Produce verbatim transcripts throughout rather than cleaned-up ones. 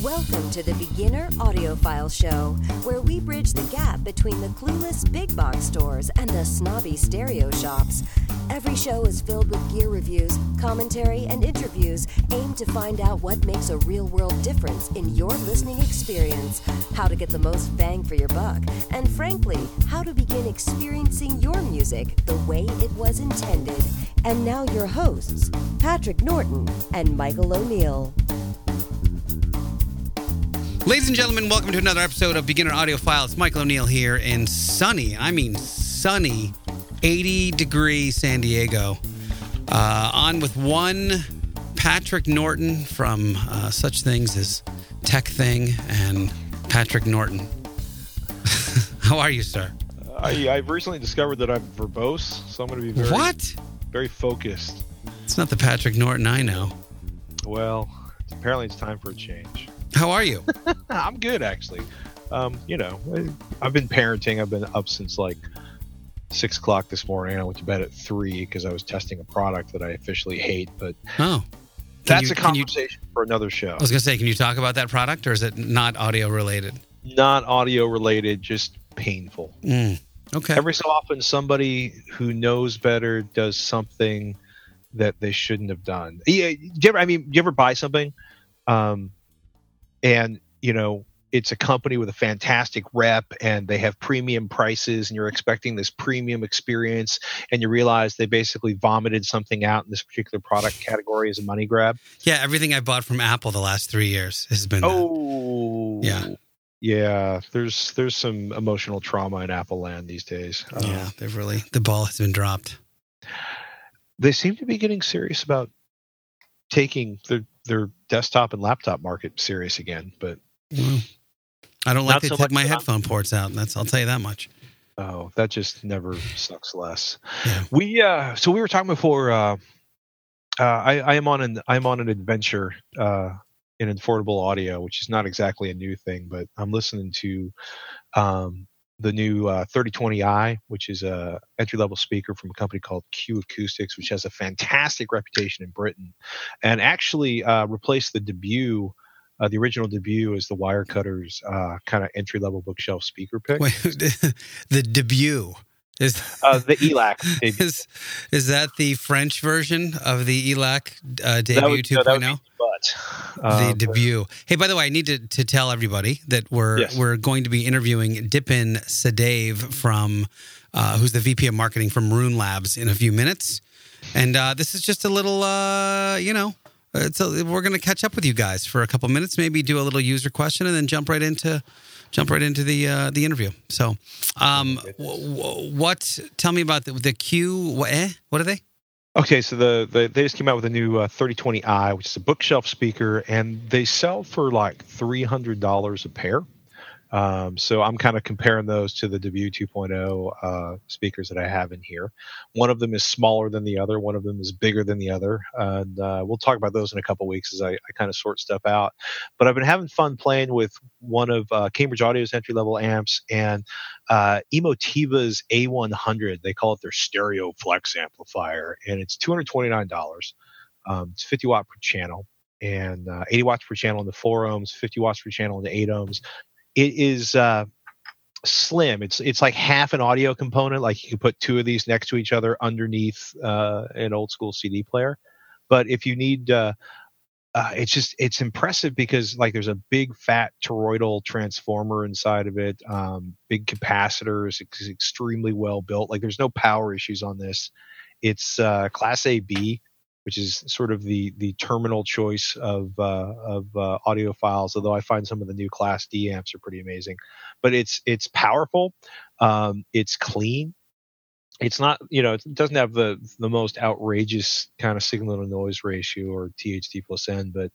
Welcome to the Beginner Audiophile Show, where we bridge the gap between the clueless big box stores and the snobby stereo shops. Every show is filled with gear reviews, commentary, and interviews aimed to find out what makes a real-world difference in your listening experience, how to get the most bang for your buck, and frankly, how to begin experiencing your music the way it was intended. And now your hosts, Patrick Norton and Michael O'Neill. Ladies and gentlemen, welcome to another episode of Beginner Audiophile. It's Michael O'Neill here in sunny, I mean sunny, eighty degree San Diego. Uh, on with one Patrick Norton from uh, such things as Tech Thing and Patrick Norton. How are you, sir? I, I've recently discovered that I'm verbose, so I'm going to be very, what? very focused. It's not the Patrick Norton I know. Well, apparently it's time for a change. How are you? I'm good, actually. Um, you know, I've been parenting. I've been up since like six o'clock this morning. I went to bed at three because I was testing a product that I officially hate. But oh, that's you, a conversation you, for another show. I was going to say, can you talk about that product, or is it not audio related? Not audio related, just painful. Mm, okay. Every so often, somebody who knows better does something that they shouldn't have done. Yeah. Do you ever, I mean, do you ever buy something? Um, And, you know, it's a company with a fantastic rep and they have premium prices and you're expecting this premium experience and you realize they basically vomited something out in this particular product category as a money grab. Yeah, everything I bought from Apple the last three years has been Oh. That. Yeah. Yeah, there's there's some emotional trauma in Apple land these days. Uh, yeah, they've really the ball has been dropped. They seem to be getting serious about taking their their desktop and laptop market serious again, but mm. I don't like to so take my headphone ports out. And that's I'll tell you that much. Oh, that just never sucks less. Yeah. We uh, so we were talking before. Uh, uh, I, I am on an I'm on an adventure uh, in affordable audio, which is not exactly a new thing, but I'm listening to um, the new uh, thirty twenty i, which is a entry-level speaker from a company called Q Acoustics, which has a fantastic reputation in Britain, and actually uh, replaced the debut, uh, the original debut, as the Wirecutter's uh, kind of entry-level bookshelf speaker pick. Wait, the debut is uh, the ELAC. Debut. Is is that the French version of the ELAC uh, debut two point oh? No, but uh, the debut. Hey, by the way, I need to, to tell everybody that we're yes. we're going to be interviewing Dipin Sehdev from uh, who's the V P of marketing from Roon Labs in a few minutes, and uh, this is just a little uh, you know. It's a, we're going to catch up with you guys for a couple minutes, maybe do a little user question, and then jump right into jump right into the uh, the interview. So, um, w- w- what? Tell me about the, the Q. What, eh? What are they? Okay, so the, the they just came out with a new uh, thirty twenty i, which is a bookshelf speaker, and they sell for like three hundred dollars a pair. Um, so I'm kind of comparing those to the debut two point oh uh, speakers that I have in here. One of them is smaller than the other. One of them is bigger than the other. And uh, we'll talk about those in a couple of weeks as I, I kind of sort stuff out. But I've been having fun playing with one of uh, Cambridge Audio's entry-level amps and uh, Emotiva's A one hundred. They call it their Stereo Flex Amplifier. And it's two hundred twenty-nine dollars. Um, it's fifty watt per channel and uh, eighty watts per channel in the four ohms, fifty watts per channel in the eight ohms. It is uh, slim. It's it's like half an audio component. Like you can put two of these next to each other underneath uh, an old school C D player. But if you need, uh, uh, it's just it's impressive because like there's a big fat toroidal transformer inside of it. Um, big capacitors. It's extremely well built. Like there's no power issues on this. It's uh, Class A B. Which is sort of the the terminal choice of uh, of uh, audiophiles, although I find some of the new Class D amps are pretty amazing. But it's it's powerful, um, it's clean, it's not you know it doesn't have the the most outrageous kind of signal to noise ratio or T H D plus N, but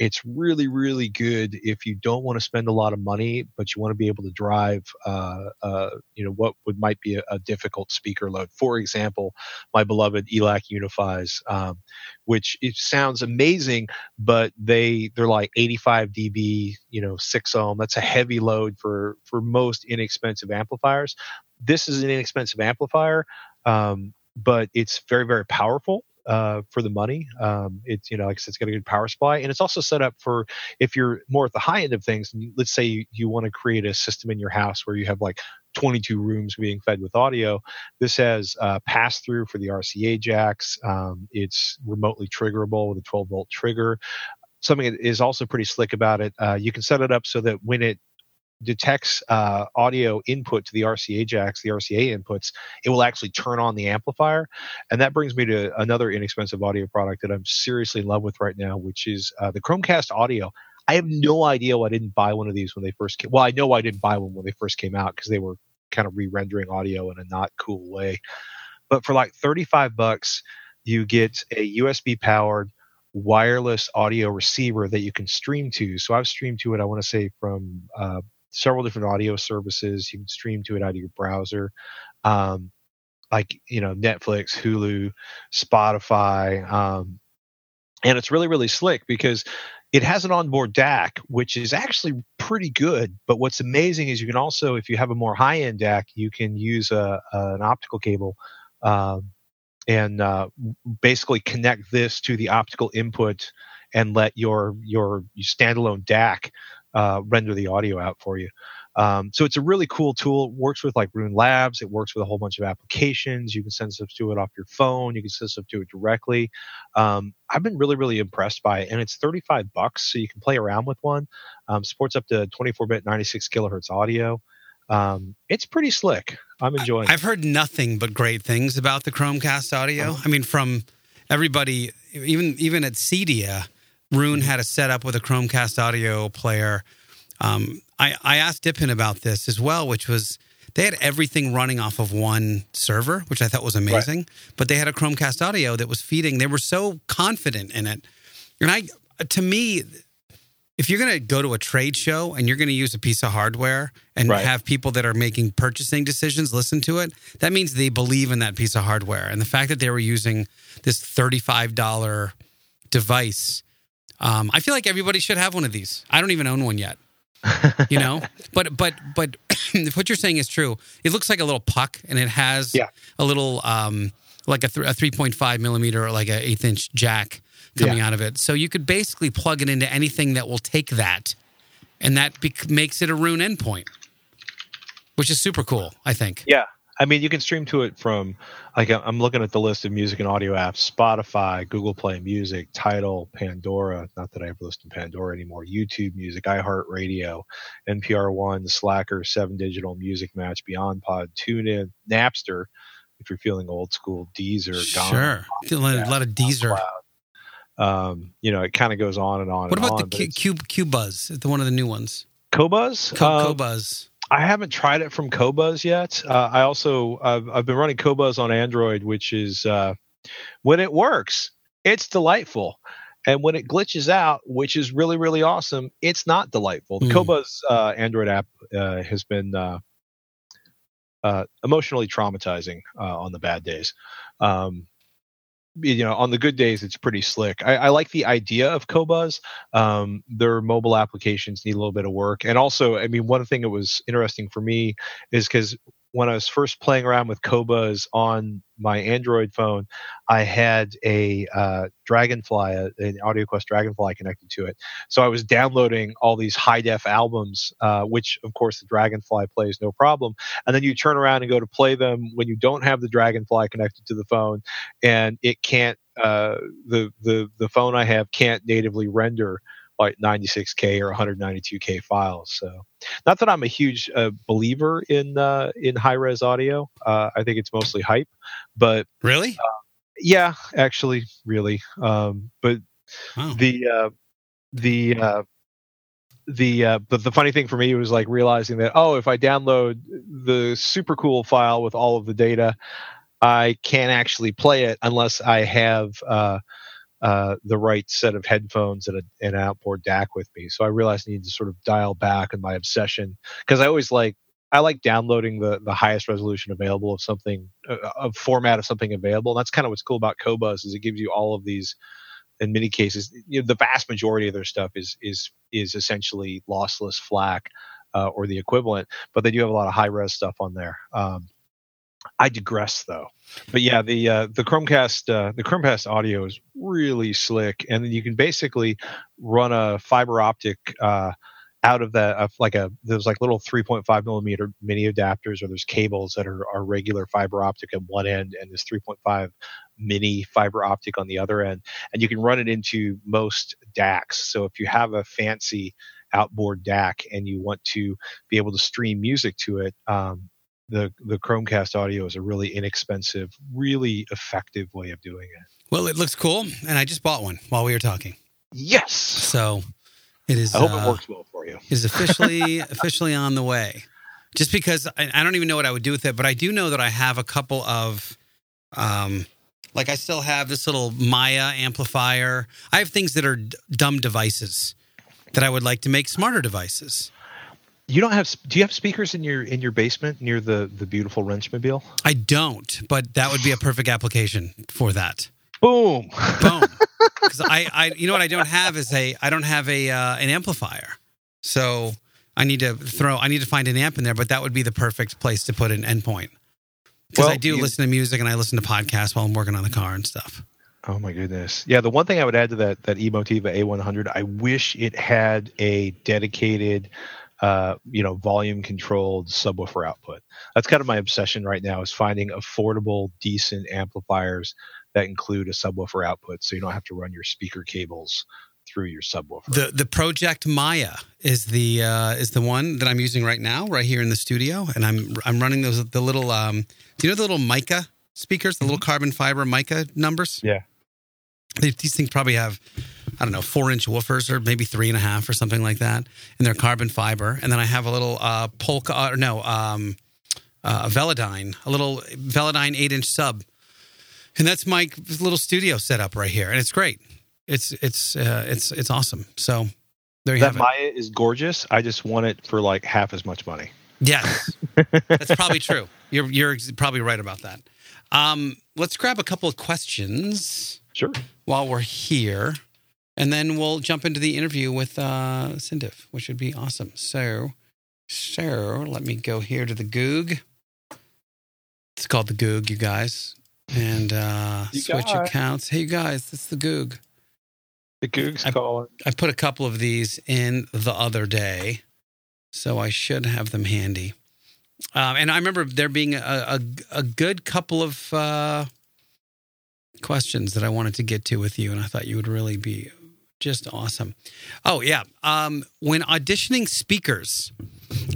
it's really really good if you don't want to spend a lot of money but you want to be able to drive uh, uh, you know what would might be a, a difficult speaker load. For example, my beloved ELAC Unifies. Um, Which it sounds amazing, but they they're like eighty-five decibels, you know, six ohm. That's a heavy load for for most inexpensive amplifiers. This is an inexpensive amplifier, um, but it's very very powerful. uh, for the money. Um, it's, you know, like I said, it's got a good power supply, and it's also set up for if you're more at the high end of things. And let's say you, you want to create a system in your house where you have like twenty-two rooms being fed with audio. This has uh, pass through for the R C A jacks. Um, it's remotely triggerable with a twelve volt trigger. Something that is also pretty slick about it. Uh, you can set it up so that when it detects uh, audio input to the R C A jacks, the R C A inputs, it will actually turn on the amplifier. And that brings me to another inexpensive audio product that I'm seriously in love with right now, which is uh, the Chromecast Audio. I have no idea why I didn't buy one of these when they first came. Well, I know I didn't buy one when they first came out because they were kind of re-rendering audio in a not cool way. But for like thirty-five bucks, you get a U S B-powered wireless audio receiver that you can stream to. So I've streamed to it, I want to say, from uh, several different audio services. You can stream to it out of your browser. Um, like, you know, Netflix, Hulu, Spotify. Um, and it's really, really slick because it has an onboard D A C, which is actually pretty good. But what's amazing is you can also, if you have a more high-end D A C, you can use a, a an optical cable um, and uh, basically connect this to the optical input and let your your, your standalone D A C uh, render the audio out for you. Um, so it's a really cool tool. It works with like Roon Labs. It works with a whole bunch of applications. You can send stuff to it off your phone. You can send stuff to it directly. Um, I've been really, really impressed by it. And it's thirty-five bucks, so you can play around with one. Um, supports up to twenty-four bit, ninety-six kilohertz audio. Um, it's pretty slick. I'm enjoying I, it. I've heard nothing but great things about the Chromecast Audio. Oh. I mean, from everybody, even, even at CEDIA, Roon had a setup with a Chromecast Audio player. Um, I, I asked Dipin about this as well, which was they had everything running off of one server, which I thought was amazing. Right. But they had a Chromecast Audio that was feeding. They were so confident in it. And I, to me, if you're going to go to a trade show and you're going to use a piece of hardware and right. have people that are making purchasing decisions listen to it, that means they believe in that piece of hardware. And the fact that they were using this thirty-five dollar device, um, I feel like everybody should have one of these. I don't even own one yet. you know, but but but if what you're saying is true, it looks like a little puck, and it has yeah. a little um, like a, th- a three point five millimeter or like an eighth inch jack coming yeah. out of it. So you could basically plug it into anything that will take that, and that be- makes it a Roon endpoint, which is super cool, I think. Yeah, I mean, you can stream to it from like I'm looking at the list of music and audio apps: Spotify, Google Play Music, Tidal, Pandora. Not that I have listened to Pandora anymore. YouTube Music, iHeartRadio, N P R One, Slacker, Seven Digital, Music Match, Beyond Pod, TuneIn, Napster. If you're feeling old school, Deezer. Sure, a lot of Deezer. Um, you know, it kind of goes on and on. What and about on, the Q- Q- Qobuz? The one of the new ones. Qobuz. Co- Qobuz. Um, I haven't tried it from Qobuz yet. Uh, I also I've, I've been running Qobuz on Android, which is uh, when it works, it's delightful, and when it glitches out, which is really really awesome, it's not delightful. The mm. Qobuz uh, Android app uh, has been uh, uh, emotionally traumatizing uh, on the bad days. Um, You know, on the good days, it's pretty slick. I, I like the idea of Qobuz. Um, their mobile applications need a little bit of work. And also, I mean, one thing that was interesting for me is because when I was first playing around with Qobuz on my Android phone, I had a uh, Dragonfly, a, an AudioQuest Dragonfly connected to it. So I was downloading all these high-def albums, uh, which, of course, the Dragonfly plays no problem. And then you turn around and go to play them when you don't have the Dragonfly connected to the phone, and it can't. Uh, the the the phone I have can't natively render like ninety-six K or one ninety-two K files. So not that I'm a huge uh, believer in uh, in high-res audio. Uh, I think it's mostly hype. But really? Uh, yeah, actually, really. Um, but wow. the uh, the uh, the uh, but the funny thing for me was like realizing that, oh, if I download the super cool file with all of the data, I can't actually play it unless I have uh, Uh, the right set of headphones and, a, and an outboard D A C with me. So I realized I need to sort of dial back on my obsession because I always like I like downloading the, the highest resolution available of something, uh, of format of something available. And that's kind of what's cool about Qobuz is it gives you all of these. In many cases, you know, the vast majority of their stuff is is is essentially lossless FLAC uh, or the equivalent, but they do have a lot of high res stuff on there. Um, I digress, though. But yeah, the uh, the Chromecast uh, the Chromecast audio is really slick, and you can basically run a fiber optic uh, out of that. Uh, like a there's like little three point five millimeter mini adapters, or there's cables that are, are regular fiber optic at one end, and this three point five mini fiber optic on the other end, and you can run it into most D A Cs. So if you have a fancy outboard D A C and you want to be able to stream music to it, um, the the Chromecast audio is a really inexpensive, really effective way of doing it. Well, it looks cool, and I just bought one while we were talking. Yes. So it is. I hope uh, it works well for you. It is officially officially on the way. Just because I, I don't even know what I would do with it, but I do know that I have a couple of, um, like I still have this little Maia amplifier. I have things that are d- dumb devices that I would like to make smarter devices. You don't have? Do you have speakers in your in your basement near the, the beautiful Wrenchmobile? I don't, but that would be a perfect application for that. Boom, boom. Because I, I, you know what I don't have is a I don't have a uh, an amplifier, so I need to throw I need to find an amp in there. But that would be the perfect place to put an endpoint, because well, I do you, listen to music and I listen to podcasts while I'm working on the car and stuff. Oh my goodness! Yeah, the one thing I would add to that that Emotiva A one hundred, I wish it had a dedicated, Uh, you know, volume-controlled subwoofer output. That's kind of my obsession right now, is finding affordable, decent amplifiers that include a subwoofer output, so you don't have to run your speaker cables through your subwoofer. The the Pro-Ject Maia is the uh, is the one that I'm using right now, right here in the studio, and I'm I'm running those the little. Um, do you know the little Micca speakers, the little carbon fiber Micca numbers? Yeah, they, these things probably have, I don't know, four-inch woofers or maybe three and a half or something like that. And they're carbon fiber. And then I have a little uh, Polka, or no, um, uh, Velodyne, a little Velodyne eight-inch sub. And that's my little studio setup right here. And it's great. It's it's uh, it's it's awesome. So there you that have it. That Maia is gorgeous. I just want it for like half as much money. Yes. That's probably true. You're, you're probably right about that. Um, let's grab a couple of questions. Sure. While we're here. And then we'll jump into the interview with uh, Sehdev, which would be awesome. So, so let me go here to the Goog. It's called the Goog, you guys. And uh, you switch guys. Accounts. Hey, you guys, it's the Goog. The Goog's I, calling. I put a couple of these in the other day, so I should have them handy. Um, and I remember there being a, a, a good couple of uh, questions that I wanted to get to with you, and I thought you would really be... just awesome. Oh, yeah. Um, when auditioning speakers,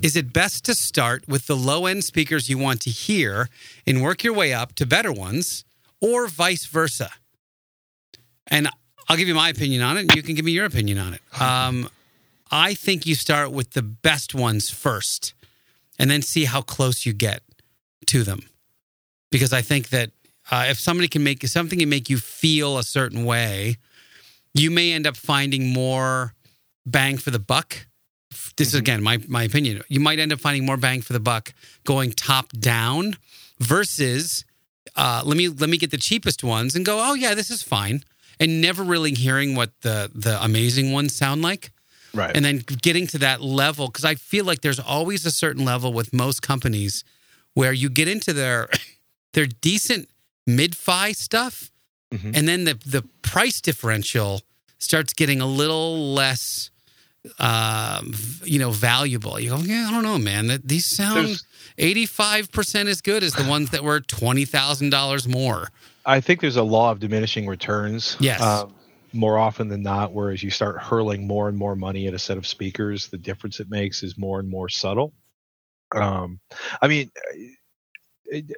is it best to start with the low-end speakers you want to hear and work your way up to better ones, or vice versa? And I'll give you my opinion on it, and you can give me your opinion on it. Um, I think you start with the best ones first and then see how close you get to them. Because I think that uh, if somebody can make something can make you feel a certain way, you may end up finding more bang for the buck. This is, again, my, my opinion. You might end up finding more bang for the buck going top down versus uh, let me let me get the cheapest ones and go, oh, yeah, this is fine, and never really hearing what the, the amazing ones sound like. Right. And then getting to that level, because I feel like there's always a certain level with most companies where you get into their, their decent mid-fi stuff, mm-hmm. and then the, the price differential starts getting a little less, uh, you know, valuable. You go, yeah, I don't know, man. That these sound there's, eighty-five percent as good as the ones that were twenty thousand dollars more. I think there's a law of diminishing returns. Yes. Um, more often than not, whereas you start hurling more and more money at a set of speakers, the difference it makes is more and more subtle. Um, I mean... It,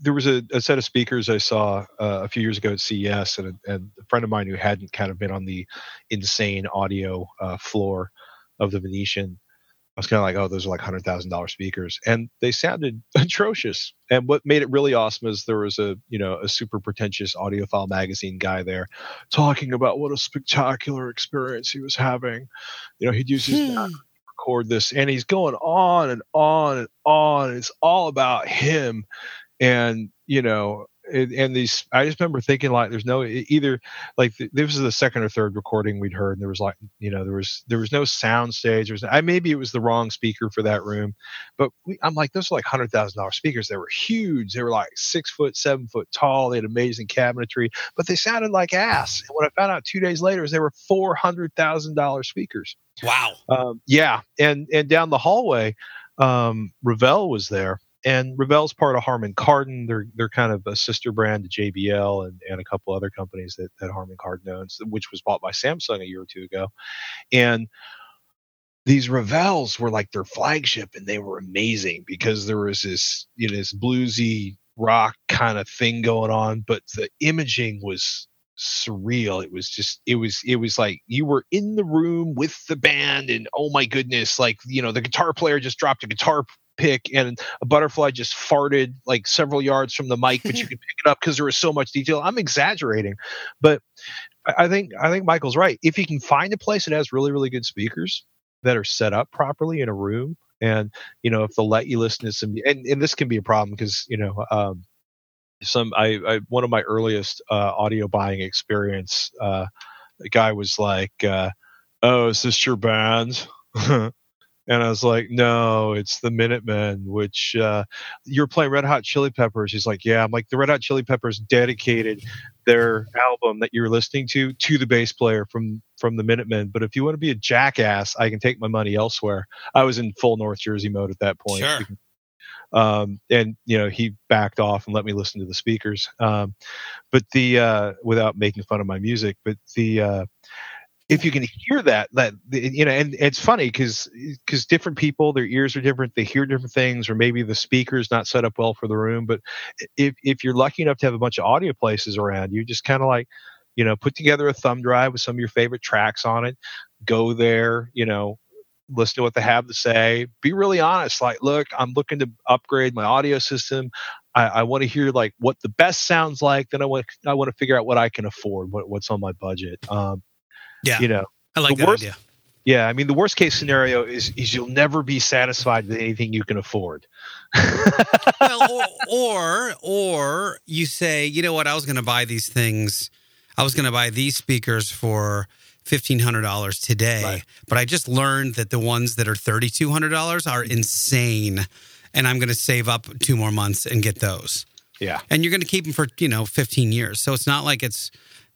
There was a, a set of speakers I saw uh, a few years ago at C E S, and a, and a friend of mine who hadn't kind of been on the insane audio uh, floor of the Venetian. I was kind of like, oh, those are like one hundred thousand dollars speakers. And they sounded atrocious. And what made it really awesome is there was a, you know, a super pretentious audiophile magazine guy there talking about what a spectacular experience he was having. You know, he'd use his hmm. to record this, and he's going on and on and on. And it's all about him. And, you know, and, and these, I just remember thinking, like, there's no either, like, this was the second or third recording we'd heard, and there was like, you know, there was there was no sound stage. There was, I maybe it was the wrong speaker for that room, but we, I'm like, those are like hundred thousand dollar speakers. They were huge. They were like six foot, seven foot tall. They had amazing cabinetry, but they sounded like ass. And what I found out two days later is they were four hundred thousand dollar speakers. Wow. Um, yeah, and and down the hallway, um, Revell was there. And Revell's part of Harman Kardon. They're they're kind of a sister brand to J B L and, and a couple other companies that, that Harman Kardon owns, which was bought by Samsung a year or two ago. And these Revels were like their flagship, and they were amazing because there was this, you know, this bluesy rock kind of thing going on, but the imaging was surreal. It was just, it was, it was like you were in the room with the band, and oh my goodness, like, you know, the guitar player just dropped a guitar pick and a butterfly just farted like several yards from the mic, but you could pick it up because there was so much detail. I'm exaggerating, but I think I think Michael's right. If you can find a place that has really, really good speakers that are set up properly in a room, and, you know, if they'll let you listen to some, and, and this can be a problem because, you know, um, some I, I one of my earliest uh, audio buying experience, uh, the guy was like, uh, "Oh, is this your band?" And I was like, "No, it's the Minutemen, which uh, you're playing Red Hot Chili Peppers." He's like, "Yeah." I'm like, "The Red Hot Chili Peppers dedicated their album that you're listening to to the bass player from from the Minutemen. But if you want to be a jackass, I can take my money elsewhere." I was in full North Jersey mode at that point. Sure. Um, and, you know, he backed off and let me listen to the speakers. Um, but the uh, without making fun of my music, but the uh, if you can hear that, that, you know, and, and it's funny because because different people, their ears are different, they hear different things, or maybe the speaker's not set up well for the room. But if if you're lucky enough to have a bunch of audio places around you, just kind of like, you know, put together a thumb drive with some of your favorite tracks on it, go there, you know, listen to what they have to say, be really honest. Like, look, I'm looking to upgrade my audio system. I, I want to hear like what the best sounds like. Then I want I want to figure out what I can afford, what what's on my budget. Um, Yeah, you know, I like that worst, idea. Yeah, I mean, the worst case scenario is is you'll never be satisfied with anything you can afford. Well, or, or or you say, you know what, I was going to buy these things. I was going to buy these speakers for fifteen hundred dollars today, right, but I just learned that the ones that are thirty-two hundred dollars are insane, and I'm going to save up two more months and get those. Yeah, and you're going to keep them for, you know, fifteen years. So it's not like it's.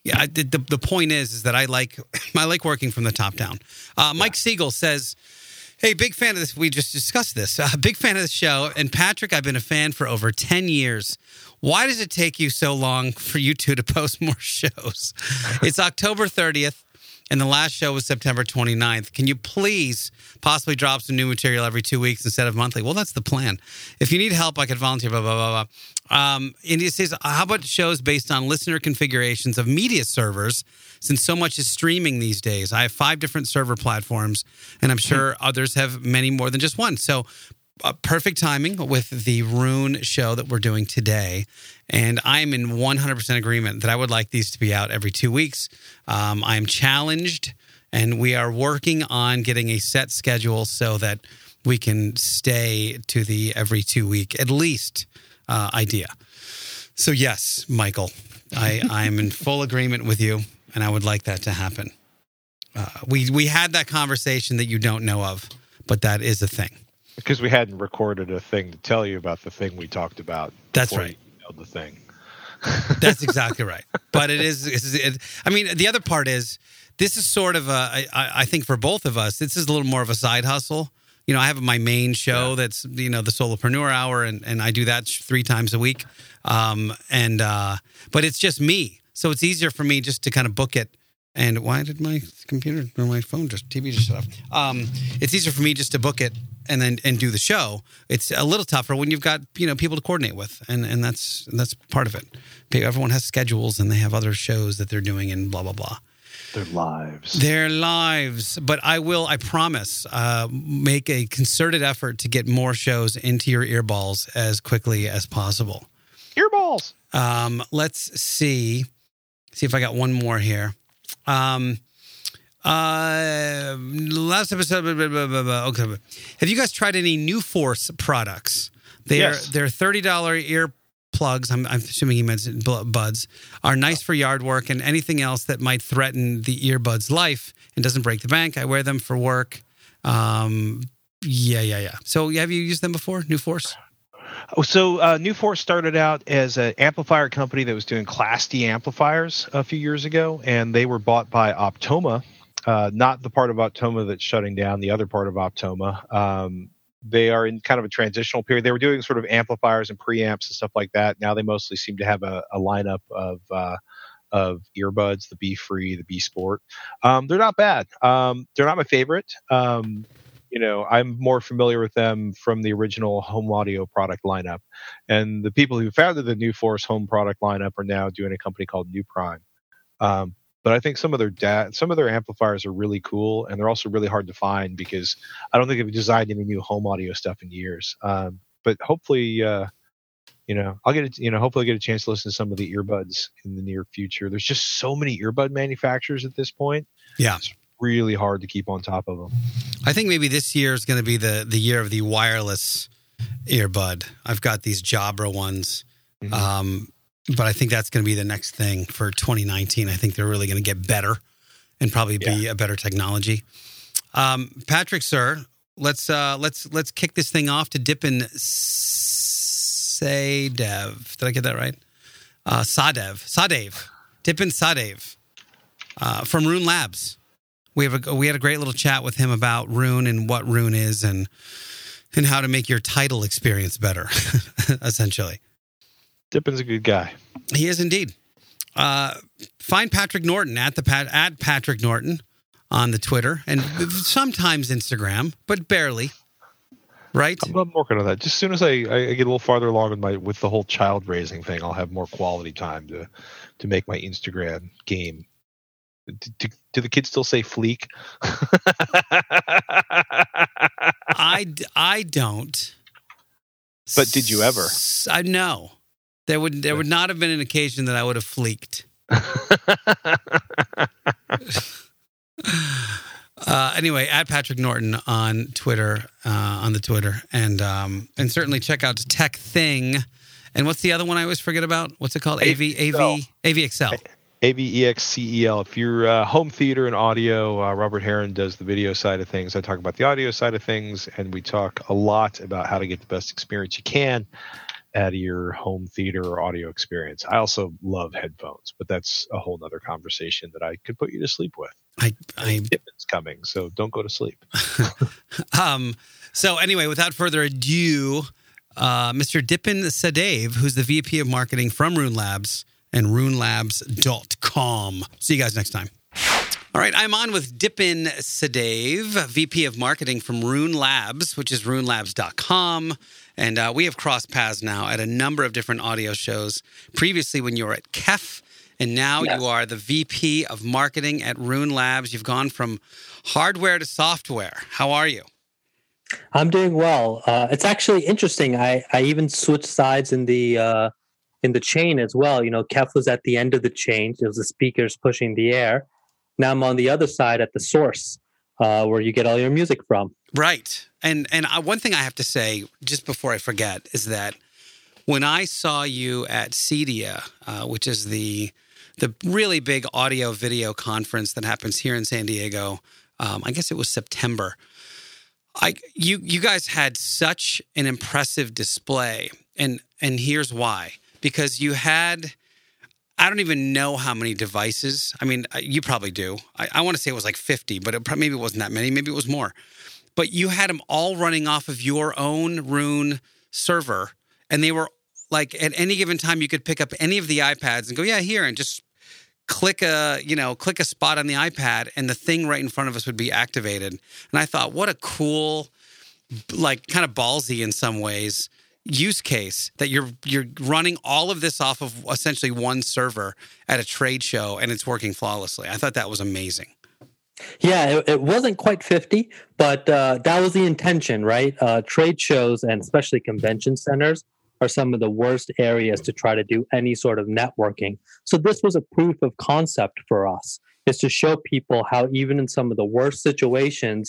Yeah, I, the the point is is that I like I like working from the top down. Uh, Mike yeah. Siegel says, "Hey, big fan of this. We just discussed this. Uh, big fan of the show. And Patrick, I've been a fan for over ten years. Why does it take you so long for you two to post more shows? It's October thirtieth, and the last show was September twenty-ninth. Can you please possibly drop some new material every two weeks instead of monthly?" Well, that's the plan. If you need help, I could volunteer, blah, blah, blah, blah. Um, India says, how about shows based on listener configurations of media servers, since so much is streaming these days? I have five different server platforms, and I'm sure others have many more than just one. So uh, perfect timing with the Roon show that we're doing today. And I'm in one hundred percent agreement that I would like these to be out every two weeks. Um, I'm challenged, and we are working on getting a set schedule so that we can stay to the every two week, at least, Uh, idea. So yes, Michael, I I'm in full agreement with you, and I would like that to happen. Uh, we we had that conversation that you don't know of, but that is a thing. Because we hadn't recorded a thing to tell you about the thing we talked about. That's right. You know, the thing. That's exactly right. But it is. It, it, I mean, the other part is this is sort of a. I, I think for both of us, this is a little more of a side hustle. You know, I have my main show that's, you know, the Solopreneur Hour, and, and I do that three times a week. Um, and uh, but it's just me. So it's easier for me just to kind of book it. And why did my computer or my phone just, T V just shut off? Um, it's easier for me just to book it and then and do the show. It's a little tougher when you've got, you know, people to coordinate with. And, and that's that's part of it. Everyone has schedules, and they have other shows that they're doing and blah, blah, blah. Their lives. Their lives. But I will, I promise, uh, make a concerted effort to get more shows into your earballs as quickly as possible. Earballs. Um, let's see. See if I got one more here. Um, uh, last episode. Blah, blah, blah, blah. Okay. Have you guys tried any NuForce products? They're, yes. They're thirty dollars ear plugs, I'm, I'm assuming he meant buds, are nice for yard work and anything else that might threaten the earbud's life and doesn't break the bank. I wear them for work. Um, yeah, yeah, yeah. So have you used them before, NuForce? Oh, so uh, NuForce started out as an amplifier company that was doing Class D amplifiers a few years ago, and they were bought by Optoma, uh, not the part of Optoma that's shutting down, the other part of Optoma. Um, they are in kind of a transitional period. They were doing sort of amplifiers and preamps and stuff like that. Now they mostly seem to have a, a lineup of uh, of earbuds, the B Free, the B Sport. Um, they're not bad. Um, they're not my favorite. Um, You know, I'm more familiar with them from the original home audio product lineup. And the people who founded the NuForce home product lineup are now doing a company called NuPrime. Um, but I think some of their da- some of their amplifiers are really cool, and they're also really hard to find because I don't think they've designed any new home audio stuff in years. Um, but hopefully, uh, you know, I'll get a, you know, hopefully I'll get a chance to listen to some of the earbuds in the near future. There's just so many earbud manufacturers at this point. Yeah. It's really hard to keep on top of them. I think maybe this year is going to be the, the year of the wireless earbud. I've got these Jabra ones, mm-hmm. um, but I think that's going to be the next thing for twenty nineteen. I think they're really going to get better and probably be yeah. a better technology. Um, Patrick, sir, let's uh, let's let's kick this thing off to Dipin Sehdev. Did I get that right? Uh, Sehdev, Sehdev, Dipin Sehdev uh, from Roon Labs. We have a, we had a great little chat with him about Roon and what Roon is and and how to make your Tidal experience better, essentially. Dipin's a good guy. He is indeed. Uh, find Patrick Norton at the Pat, at Patrick Norton on the Twitter and sometimes Instagram, but barely. Right? I'm, I'm working on that. Just as soon as I, I get a little farther along with my with the whole child raising thing, I'll have more quality time to to make my Instagram game. Do, do the kids still say fleek? I, I don't. But did you ever? I no. There would there would not have been an occasion that I would have fleeked. uh, anyway, at Patrick Norton on Twitter, uh, on the Twitter, and um, and certainly check out Tech Thing. And what's the other one I always forget about? What's it called? A V A V A V X L. A V E X C E L. If you're uh, home theater and audio, uh, Robert Heron does the video side of things. I talk about the audio side of things, and we talk a lot about how to get the best experience you can out of your home theater or audio experience. I also love headphones, but that's a whole nother conversation that I could put you to sleep with. I, I It's coming, so don't go to sleep. um. So anyway, without further ado, uh, Mister Dipin Sehdev, who's the V P of Marketing from Roon Labs, and roon labs dot com. See you guys next time. All right, I'm on with Dipin Sehdev, V P of Marketing from Roon Labs, which is roon labs dot com. And uh, we have crossed paths now at a number of different audio shows. Previously, when you were at K E F, and now yes. you are the V P of Marketing at Roon Labs. You've gone from hardware to software. How are you? I'm doing well. Uh, it's actually interesting. I, I even switched sides in the... Uh, in the chain as well. You know, K E F was at the end of the chain. It was the speakers pushing the air. Now I'm on the other side at the source, uh, where you get all your music from. Right. And and I, one thing I have to say, just before I forget, is that when I saw you at CEDIA, uh, which is the the really big audio-video conference that happens here in San Diego, um, I guess it was September, I you you guys had such an impressive display. And and here's why. Because you had, I don't even know how many devices. I mean, you probably do. I, I want to say it was like fifty, but it probably, maybe it wasn't that many. Maybe it was more. But you had them all running off of your own Roon server. And they were like, at any given time, you could pick up any of the iPads and go, yeah, here, and just click a, you know, click a spot on the iPad. And the thing right in front of us would be activated. And I thought, what a cool, like kind of ballsy in some ways, use case that you're you're running all of this off of essentially one server at a trade show, and it's working flawlessly. I thought that was amazing. Yeah, it, it wasn't quite fifty, but uh, that was the intention, right? Uh, trade shows and especially convention centers are some of the worst areas to try to do any sort of networking. So this was a proof of concept for us, is to show people how even in some of the worst situations,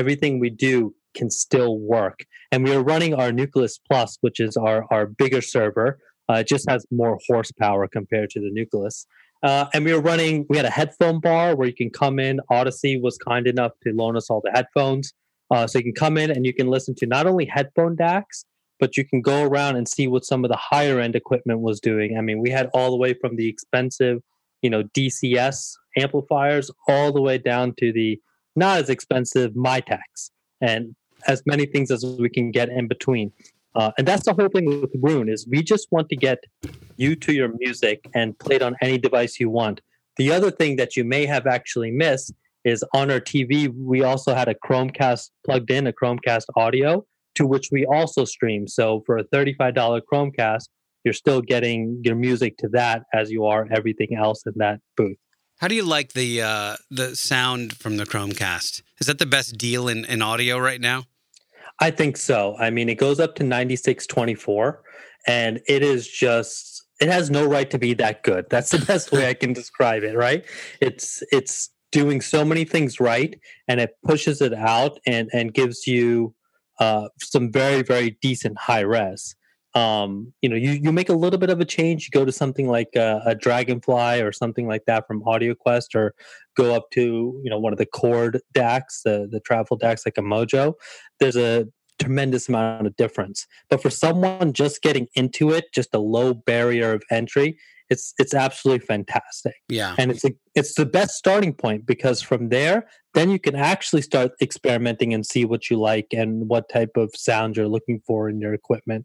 everything we do can still work. And we are running our Nucleus Plus, which is our, our bigger server, Uh, it just has more horsepower compared to the Nucleus. Uh, and we were running, we had a headphone bar where you can come in. Odyssey was kind enough to loan us all the headphones. Uh, so you can come in and you can listen to not only headphone D A Cs, but you can go around and see what some of the higher end equipment was doing. I mean, we had all the way from the expensive, you know, D C S amplifiers all the way down to the not as expensive MyTax and as many things as we can get in between. Uh, and that's the whole thing with Roon is we just want to get you to your music and play it on any device you want. The other thing that you may have actually missed is on our T V, we also had a Chromecast plugged in, a Chromecast audio, to which we also stream. So for a thirty-five dollars Chromecast, you're still getting your music to that as you are everything else in that booth. How do you like the uh, the sound from the Chromecast? Is that the best deal in, in audio right now? I think so. I mean, it goes up to ninety-six twenty-four, and it is just, it has no right to be that good. That's the best way I can describe it, right? It's it's doing so many things right, and it pushes it out and, and gives you uh, some very, very decent high res. Um, you know, you, you make a little bit of a change. You go to something like a, a Dragonfly or something like that from AudioQuest, or go up to, you know, one of the Cord D A Cs, the, the travel D A Cs like a Mojo. There's a tremendous amount of difference. But for someone just getting into it, just a low barrier of entry, it's it's absolutely fantastic. Yeah. And it's a, it's the best starting point, because from there, then you can actually start experimenting and see what you like and what type of sound you're looking for in your equipment.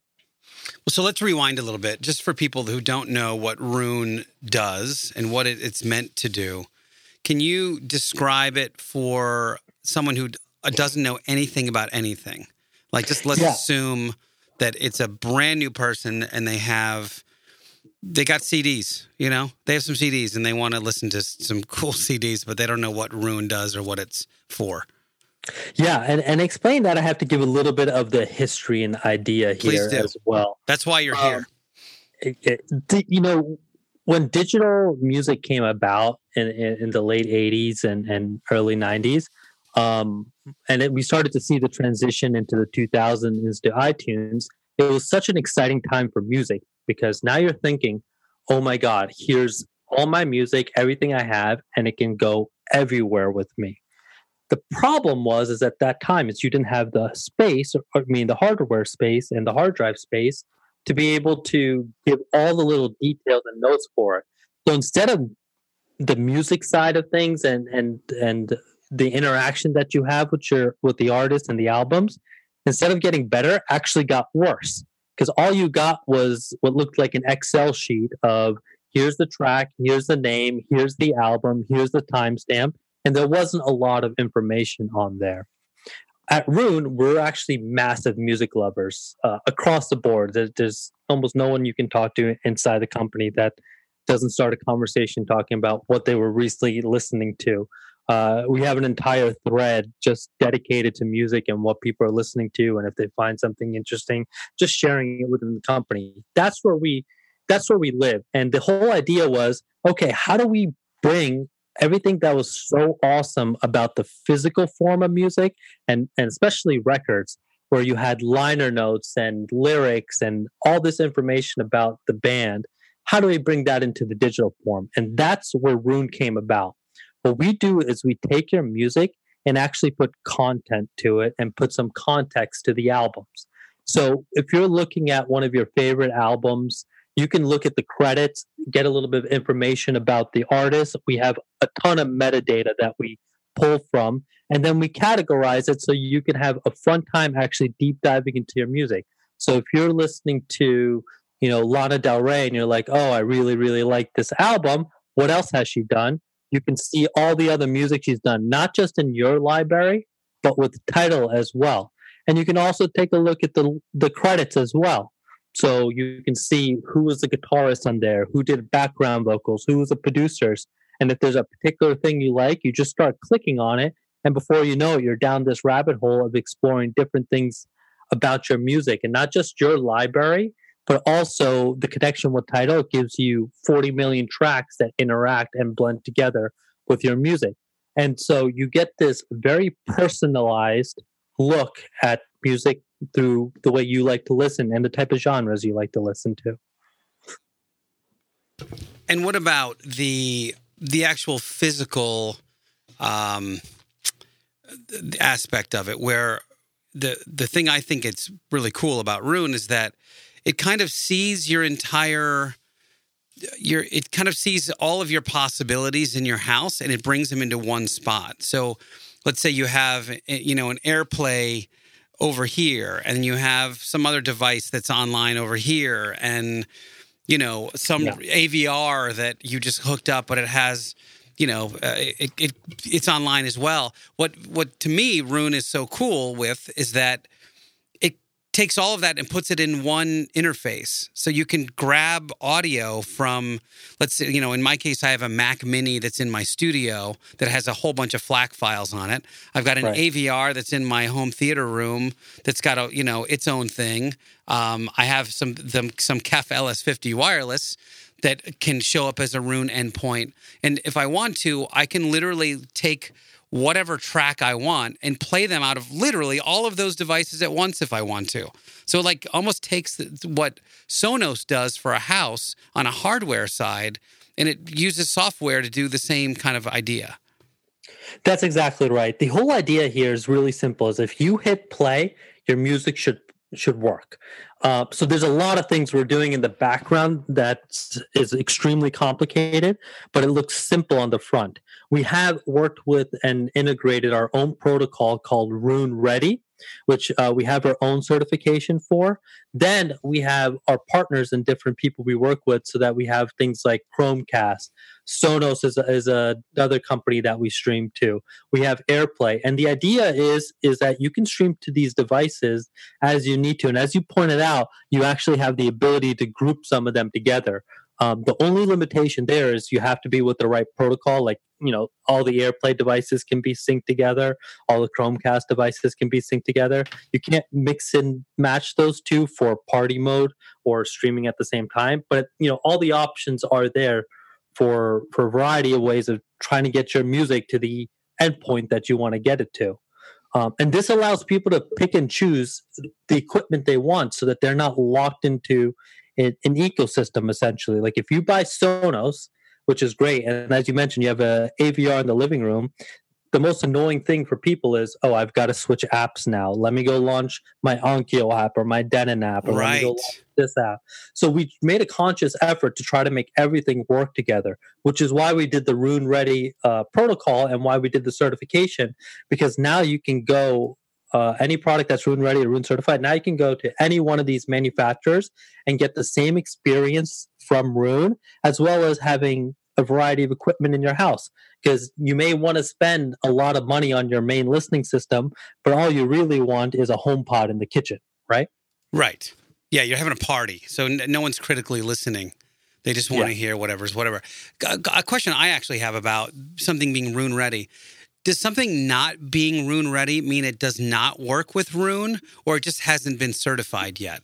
Well, so let's rewind a little bit, just for people who don't know what Roon does and what it, it's meant to do. Can you describe it for someone who doesn't know anything about anything? Like, just let's yeah. assume that it's a brand new person and they have, they got C Ds, you know? They have some C Ds and they want to listen to some cool C Ds, but they don't know what Roon does or what it's for. Yeah, and, and explain that. I have to give a little bit of the history and idea here as well. That's why you're um, here. It, it, you know, when digital music came about in, in, in the late eighties and, and early nineties, um, and it, we started to see the transition into the two thousands into iTunes, it was such an exciting time for music, because now you're thinking, oh my God, here's all my music, everything I have, and it can go everywhere with me. The problem was, is at that time, is you didn't have the space, or, I mean, the hardware space and the hard drive space to be able to give all the little details and notes for it. So instead of the music side of things and and and the interaction that you have with your with the artist and the albums, instead of getting better, actually got worse, because all you got was what looked like an Excel sheet of here's the track, here's the name, here's the album, here's the timestamp. And there wasn't a lot of information on there. At Roon, we're actually massive music lovers uh, across the board. There, there's almost no one you can talk to inside the company that doesn't start a conversation talking about what they were recently listening to. Uh, we have an entire thread just dedicated to music and what people are listening to, and if they find something interesting, just sharing it within the company. That's where we, that's where we live. And the whole idea was, okay, how do we bring everything that was so awesome about the physical form of music, and, and especially records, where you had liner notes and lyrics and all this information about the band, how do we bring that into the digital form? And that's where Roon came about. What we do is we take your music and actually put content to it and put some context to the albums. So if you're looking at one of your favorite albums, you can look at the credits, get a little bit of information about the artist. We have a ton of metadata that we pull from, and then we categorize it so you can have a fun time actually deep diving into your music. So if you're listening to, you know, Lana Del Rey and you're like, oh, I really, really like this album. What else has she done? You can see all the other music she's done, not just in your library, but with Tidal as well. And you can also take a look at the the credits as well. So you can see who was the guitarist on there, who did background vocals, who was the producers. And if there's a particular thing you like, you just start clicking on it. And before you know it, you're down this rabbit hole of exploring different things about your music, and not just your library, but also the connection with Tidal gives you forty million tracks that interact and blend together with your music. And so you get this very personalized look at music through the way you like to listen and the type of genres you like to listen to. And what about the the actual physical um, aspect of it, where the the thing I think it's really cool about Roon is that it kind of sees your entire your it kind of sees all of your possibilities in your house, and it brings them into one spot. So let's say you have you know an AirPlay over here, and you have some other device that's online over here, and you know some yeah. A V R that you just hooked up, but it has you know uh, it, it it's online as well. What what to me Roon is so cool with is that it takes all of that and puts it in one interface, so you can grab audio from, let's say, you know in my case I have a Mac Mini that's in my studio that has a whole bunch of FLAC files on it. I've got an right. A V R that's in my home theater room that's got a you know its own thing. Um, I have some the, some K E F L S fifty wireless that can show up as a Roon endpoint. And if I want to, I can literally take whatever track I want and play them out of literally all of those devices at once if I want to. So it like almost takes what Sonos does for a house on a hardware side, and it uses software to do the same kind of idea. That's exactly right. The whole idea here is really simple. Is if you hit play, your music should should work. Uh, so there's a lot of things we're doing in the background that is extremely complicated, but it looks simple on the front. We have worked with and integrated our own protocol called Roon Ready, which uh, we have our own certification for. Then we have our partners and different people we work with, so that we have things like Chromecast. Sonos is, a, is a, another company that we stream to. We have AirPlay. And the idea is, is that you can stream to these devices as you need to. And as you pointed out, you actually have the ability to group some of them together. Um, the only limitation there is you have to be with the right protocol. Like, you know, all the AirPlay devices can be synced together. All the Chromecast devices can be synced together. You can't mix and match those two for party mode or streaming at the same time. But, you know, all the options are there for, for a variety of ways of trying to get your music to the endpoint that you want to get it to. Um, and this allows people to pick and choose the equipment they want, so that they're not locked into an, an ecosystem, essentially. Like if you buy Sonos, which is great, and as you mentioned, you have a A V R in the living room, the most annoying thing for people is, oh, I've got to switch apps now. Let me go launch my Onkyo app or my Denon app, or right. let me go launch this app. So we made a conscious effort to try to make everything work together, which is why we did the Roon Ready uh, protocol and why we did the certification, because now you can go, uh, any product that's Roon Ready or Roon certified, now you can go to any one of these manufacturers and get the same experience from Roon, as well as having a variety of equipment in your house, because you may want to spend a lot of money on your main listening system, but all you really want is a HomePod in the kitchen, right? Right. Yeah, you're having a party, so no one's critically listening. They just want yeah. to hear whatever's whatever. A question I actually have about something being Roon Ready. Does something not being Roon Ready mean it does not work with Roon, or it just hasn't been certified yet?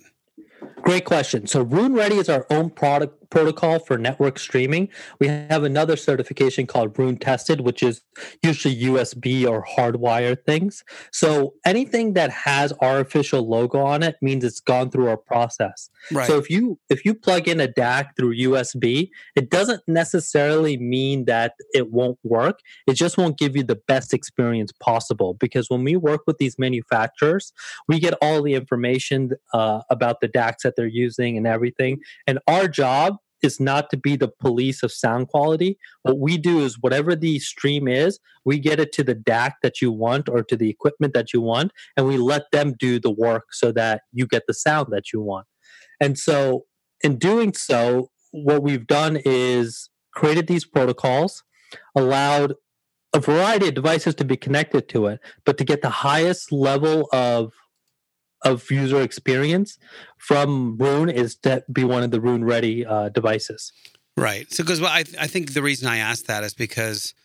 Great question. So Roon Ready is our own product protocol for network streaming. We have another certification called Roon Tested, which is usually U S B or hardwire things. So anything that has our official logo on it means it's gone through our process. Right. So if you if you plug in a D A C through U S B, it doesn't necessarily mean that it won't work. It just won't give you the best experience possible, because when we work with these manufacturers, we get all the information uh, about the D A Cs that they're using and everything. And our job is not to be the police of sound quality. What we do is whatever the stream is, we get it to the D A C that you want or to the equipment that you want, and we let them do the work so that you get the sound that you want. And so in doing so, what we've done is created these protocols, allowed a variety of devices to be connected to it, but to get the highest level of of user experience from Roon is to be one of the Roon Ready uh, devices. Right. So because well, I, th- I think the reason I asked that is because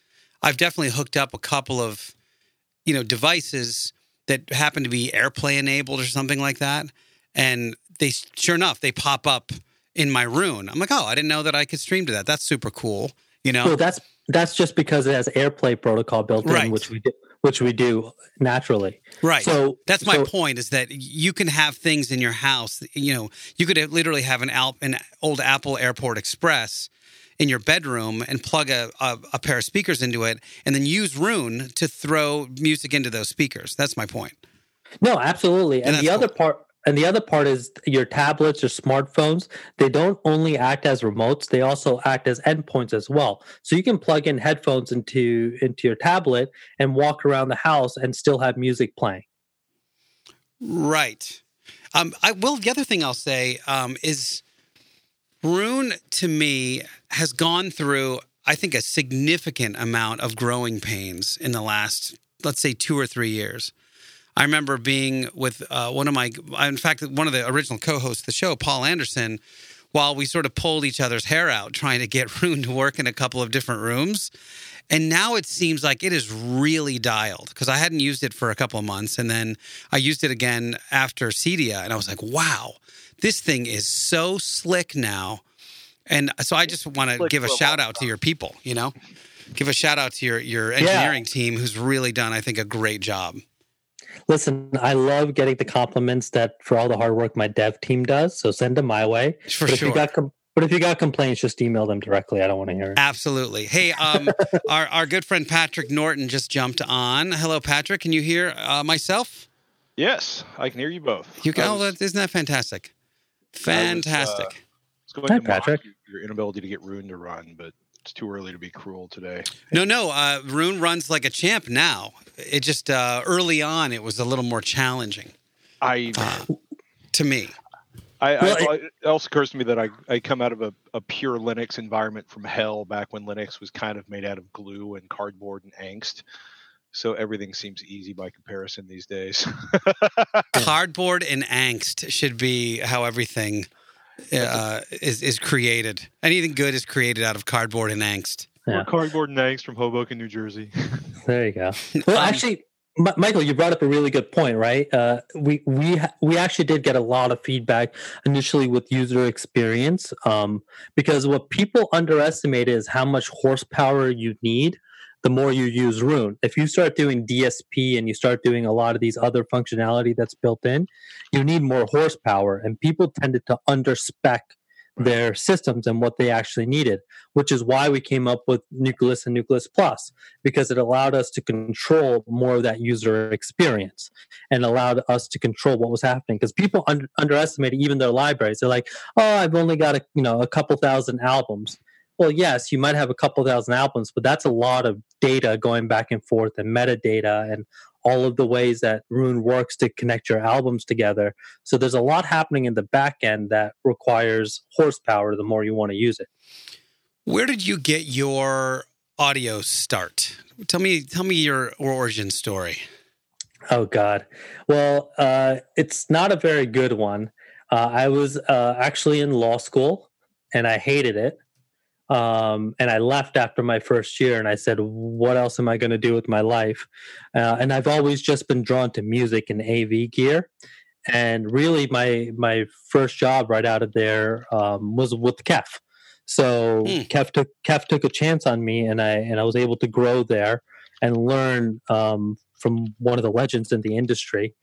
I've definitely hooked up a couple of, you know, devices that happen to be AirPlay enabled or something like that. And they, sure enough, they pop up in my Roon. I'm like, oh, I didn't know that I could stream to that. That's super cool. You know, well, that's, that's just because it has AirPlay protocol built in, right. which we do. Which we do naturally. Right. So that's my so, point is that you can have things in your house. You know, you could literally have an, Alp, an old Apple Airport Express in your bedroom and plug a, a, a pair of speakers into it and then use Roon to throw music into those speakers. That's my point. No, absolutely. And, and the other cool. part... And the other part is your tablets, your smartphones, they don't only act as remotes, they also act as endpoints as well. So you can plug in headphones into, into your tablet and walk around the house and still have music playing. Right. Um, I will. The other thing I'll say um, is Roon, to me, has gone through, I think, a significant amount of growing pains in the last, let's say, two or three years. I remember being with uh, one of my, in fact, one of the original co-hosts of the show, Paul Anderson, while we sort of pulled each other's hair out trying to get Roon to work in a couple of different rooms. And now it seems like it is really dialed because I hadn't used it for a couple of months. And then I used it again after CEDIA. And I was like, wow, this thing is so slick now. And so I just want to give a shout out to your people, you know, give a shout out to your, your engineering yeah. team who's really done, I think, a great job. Listen, I love getting the compliments that for all the hard work my dev team does, so send them my way. For but if sure. You got com- but if you got complaints, just email them directly. I don't want to hear it. Absolutely. Hey, um, our, our good friend Patrick Norton just jumped on. Hello, Patrick. Can you hear uh, myself? Yes, I can hear you both. You can. Oh, that, isn't that fantastic? Fantastic. I was, uh, I was going Hi, to Patrick. Your, your inability to get Roon to run, but it's too early to be cruel today. No, no. Uh, Roon runs like a champ now. It just uh, early on, it was a little more challenging. I uh, to me, I, well, I, I it also occurs to me that I, I come out of a, a pure Linux environment from hell back when Linux was kind of made out of glue and cardboard and angst. So everything seems easy by comparison these days. Cardboard and angst should be how everything. Uh, is is created. Anything good is created out of cardboard and angst. Yeah. Or cardboard and angst from Hoboken, New Jersey. There you go. Well, um, actually, M- Michael, you brought up a really good point, right? Uh, we we ha- we actually did get a lot of feedback initially with user experience, um, because what people underestimate is how much horsepower you need the more you use Roon. If you start doing D S P and you start doing a lot of these other functionality that's built in, you need more horsepower. And people tended to underspec their systems and what they actually needed, which is why we came up with Nucleus and Nucleus Plus, because it allowed us to control more of that user experience and allowed us to control what was happening. Because people un- underestimated even their libraries. They're like, oh, I've only got a, you know, a couple thousand albums. Well, yes, you might have a couple thousand albums, but that's a lot of data going back and forth and metadata and all of the ways that Roon works to connect your albums together. So there's a lot happening in the back end that requires horsepower the more you want to use it. Where did you get your audio start? Tell me, tell me your origin story. Oh, God. Well, uh, it's not a very good one. Uh, I was uh, actually in law school and I hated it. Um, and I left after my first year and I said, what else am I going to do with my life? Uh, and I've always just been drawn to music and A V gear. And really my, my first job right out of there, um, was with K E F. So mm. K E F took, K E F took a chance on me and I, and I was able to grow there and learn, um, from one of the legends in the industry.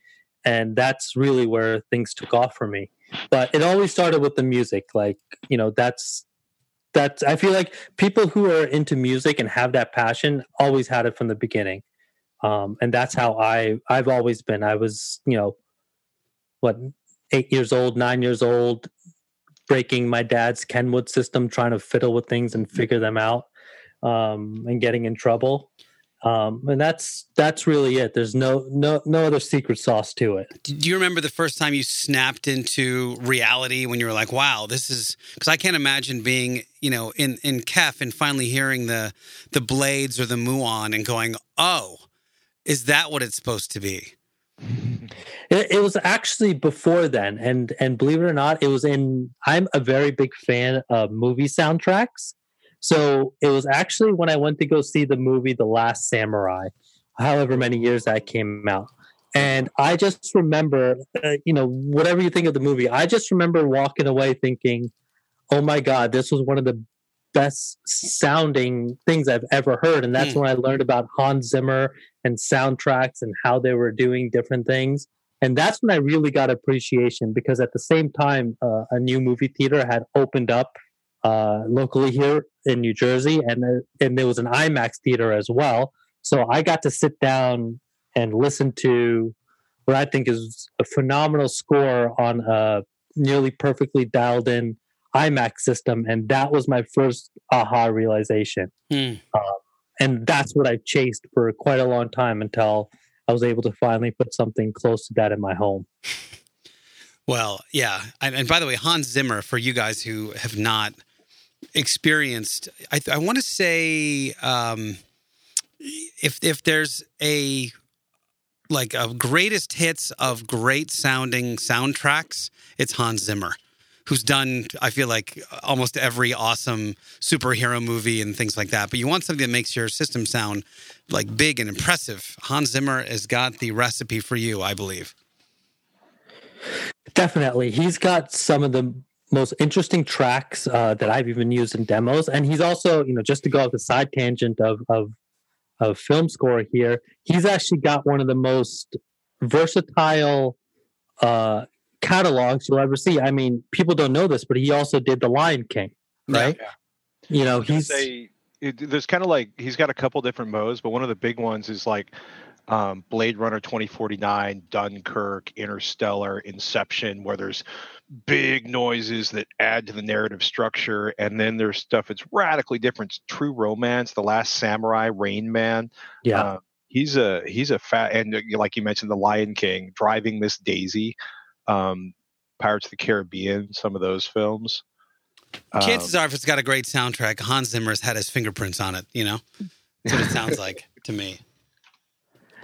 And that's really where things took off for me, but it always started with the music. Like, you know, that's, That's, I feel like people who are into music and have that passion always had it from the beginning. Um, and that's how I, I've always been. I was, you know, what, eight years old, nine years old, breaking my dad's Kenwood system, trying to fiddle with things and figure them out, um, and getting in trouble. Um, and that's that's really it. There's no no no other secret sauce to it. Do you remember the first time you snapped into reality when you were like, "Wow, this is"? Because I can't imagine being, you know, in in K E F and finally hearing the the blades or the muon and going, "Oh, is that what it's supposed to be?" It, it was actually before then, and and believe it or not, it was in. I'm a very big fan of movie soundtracks. So it was actually when I went to go see the movie The Last Samurai, however many years that came out. And I just remember, uh, you know, whatever you think of the movie, I just remember walking away thinking, oh, my God, this was one of the best sounding things I've ever heard. And that's mm. when I learned about Hans Zimmer and soundtracks and how they were doing different things. And that's when I really got appreciation, because at the same time, uh, a new movie theater had opened up. Uh, locally here in New Jersey, and and there was an IMAX theater as well. So I got to sit down and listen to what I think is a phenomenal score on a nearly perfectly dialed in IMAX system, and that was my first aha realization. Mm. Uh, and that's what I chased for quite a long time until I was able to finally put something close to that in my home. Well, yeah. And, and by the way, Hans Zimmer, for you guys who have not experienced, I, I want to say um, if if there's a like a greatest hits of great sounding soundtracks, it's Hans Zimmer, who's done, I feel like, almost every awesome superhero movie and things like that. But you want something that makes your system sound like big and impressive. Hans Zimmer has got the recipe for you, I believe. Definitely. He's got some of the most interesting tracks uh, that I've even used in demos. And he's also, you know, just to go off the side tangent of, of, of film score here, he's actually got one of the most versatile uh catalogs you'll ever see. I mean, people don't know this, but he also did The Lion King, right? Yeah. You know, he's say, it, there's kind of like he's got a couple different modes, but one of the big ones is like um Blade Runner twenty forty-nine, Dunkirk, Interstellar, Inception, where there's big noises that add to the narrative structure, and then there's stuff that's radically different. True Romance, The Last Samurai, Rain Man. Yeah, uh, he's a he's a fat and uh, like you mentioned, The Lion King, Driving Miss Daisy. Um, Pirates of the Caribbean, some of those films. Chances um, are, if it's got a great soundtrack, Hans Zimmer's had his fingerprints on it, you know? That's what it sounds like to me.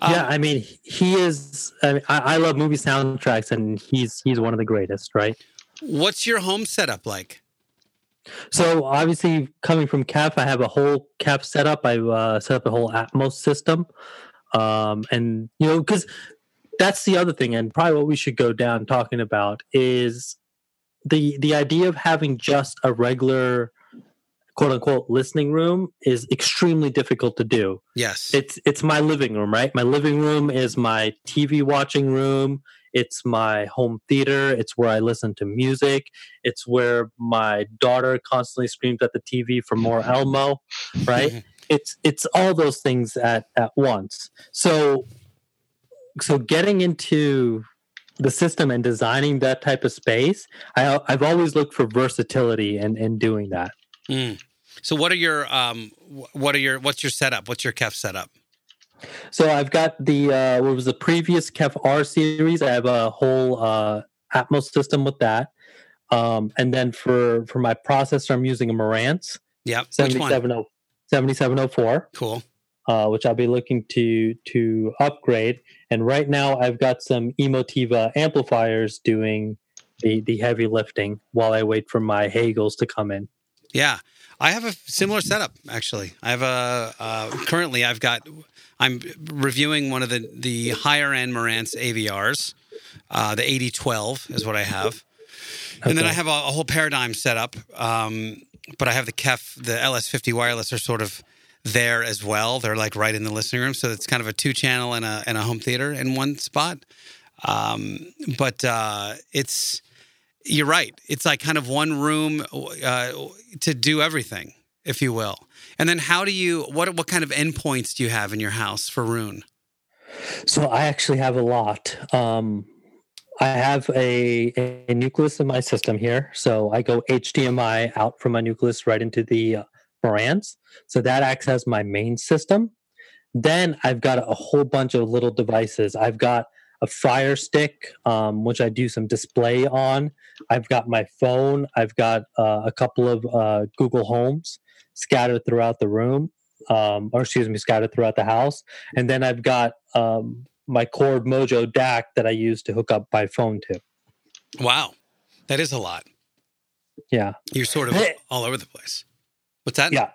Um, yeah, I mean, he is... I, mean, I, I love movie soundtracks, and he's he's one of the greatest, right? What's your home setup like? So, obviously, coming from K E F, I have a whole K E F setup. I've uh, set up a whole Atmos system. Um, and, you know, because... That's the other thing, and probably what we should go down talking about is the the idea of having just a regular quote-unquote listening room is extremely difficult to do. Yes. It's it's my living room, right? My living room is my T V watching room. It's my home theater. It's where I listen to music. It's where my daughter constantly screams at the T V for more Elmo, right? it's it's all those things at, at once. So... So getting into the system and designing that type of space, I, I've always looked for versatility and in, in doing that. Mm. So what are your um, what are your what's your setup? What's your K E F setup? So I've got the uh, what was the previous K E F R series. I have a whole uh, Atmos system with that, um, and then for for my processor, I'm using a Marantz. Yep. seventy-seven oh four Cool. Uh, which I'll be looking to to upgrade. And right now I've got some Emotiva amplifiers doing the, the heavy lifting while I wait for my Hagels to come in. Yeah, I have a similar setup, actually. I have a, uh, currently I've got, I'm reviewing one of the, the higher end Marantz A V Rs. Uh, the eighty twelve is what I have. Okay. And then I have a, a whole Paradigm setup. Um, but I have the K E F, the L S fifty wireless are sort of there as well. They're like right in the listening room. So it's kind of a two channel and a and a home theater in one spot. Um, but uh, it's, you're right. It's like kind of one room uh, to do everything, if you will. And then how do you, what what kind of endpoints do you have in your house for Roon? So I actually have a lot. Um, I have a, a Nucleus in my system here. So I go H D M I out from my Nucleus right into the uh, Marantz. So that acts as my main system. Then I've got a whole bunch of little devices. I've got a Fire Stick, um, which I do some display on. I've got my phone. I've got uh, a couple of uh, Google Homes scattered throughout the room, um, or excuse me, scattered throughout the house. And then I've got um, my Cord Mojo D A C that I use to hook up my phone to. Wow. That is a lot. Yeah. You're sort of all over the place. What's that? Yeah.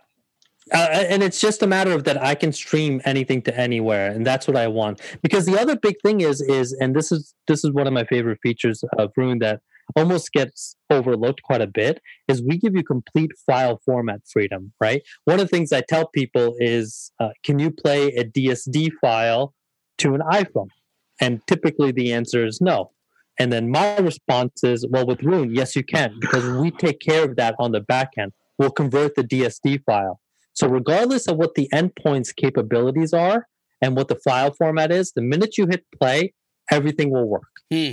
Uh, and it's just a matter of that I can stream anything to anywhere, and that's what I want. Because the other big thing is, is and this is this is one of my favorite features of Roon that almost gets overlooked quite a bit, is we give you complete file format freedom, right? One of the things I tell people is, uh, can you play a D S D file to an iPhone? And typically the answer is no. And then my response is, well, with Roon, yes, you can, because we take care of that on the back end. will convert the D S D file. So regardless of what the endpoint's capabilities are and what the file format is, the minute you hit play, everything will work. Hmm.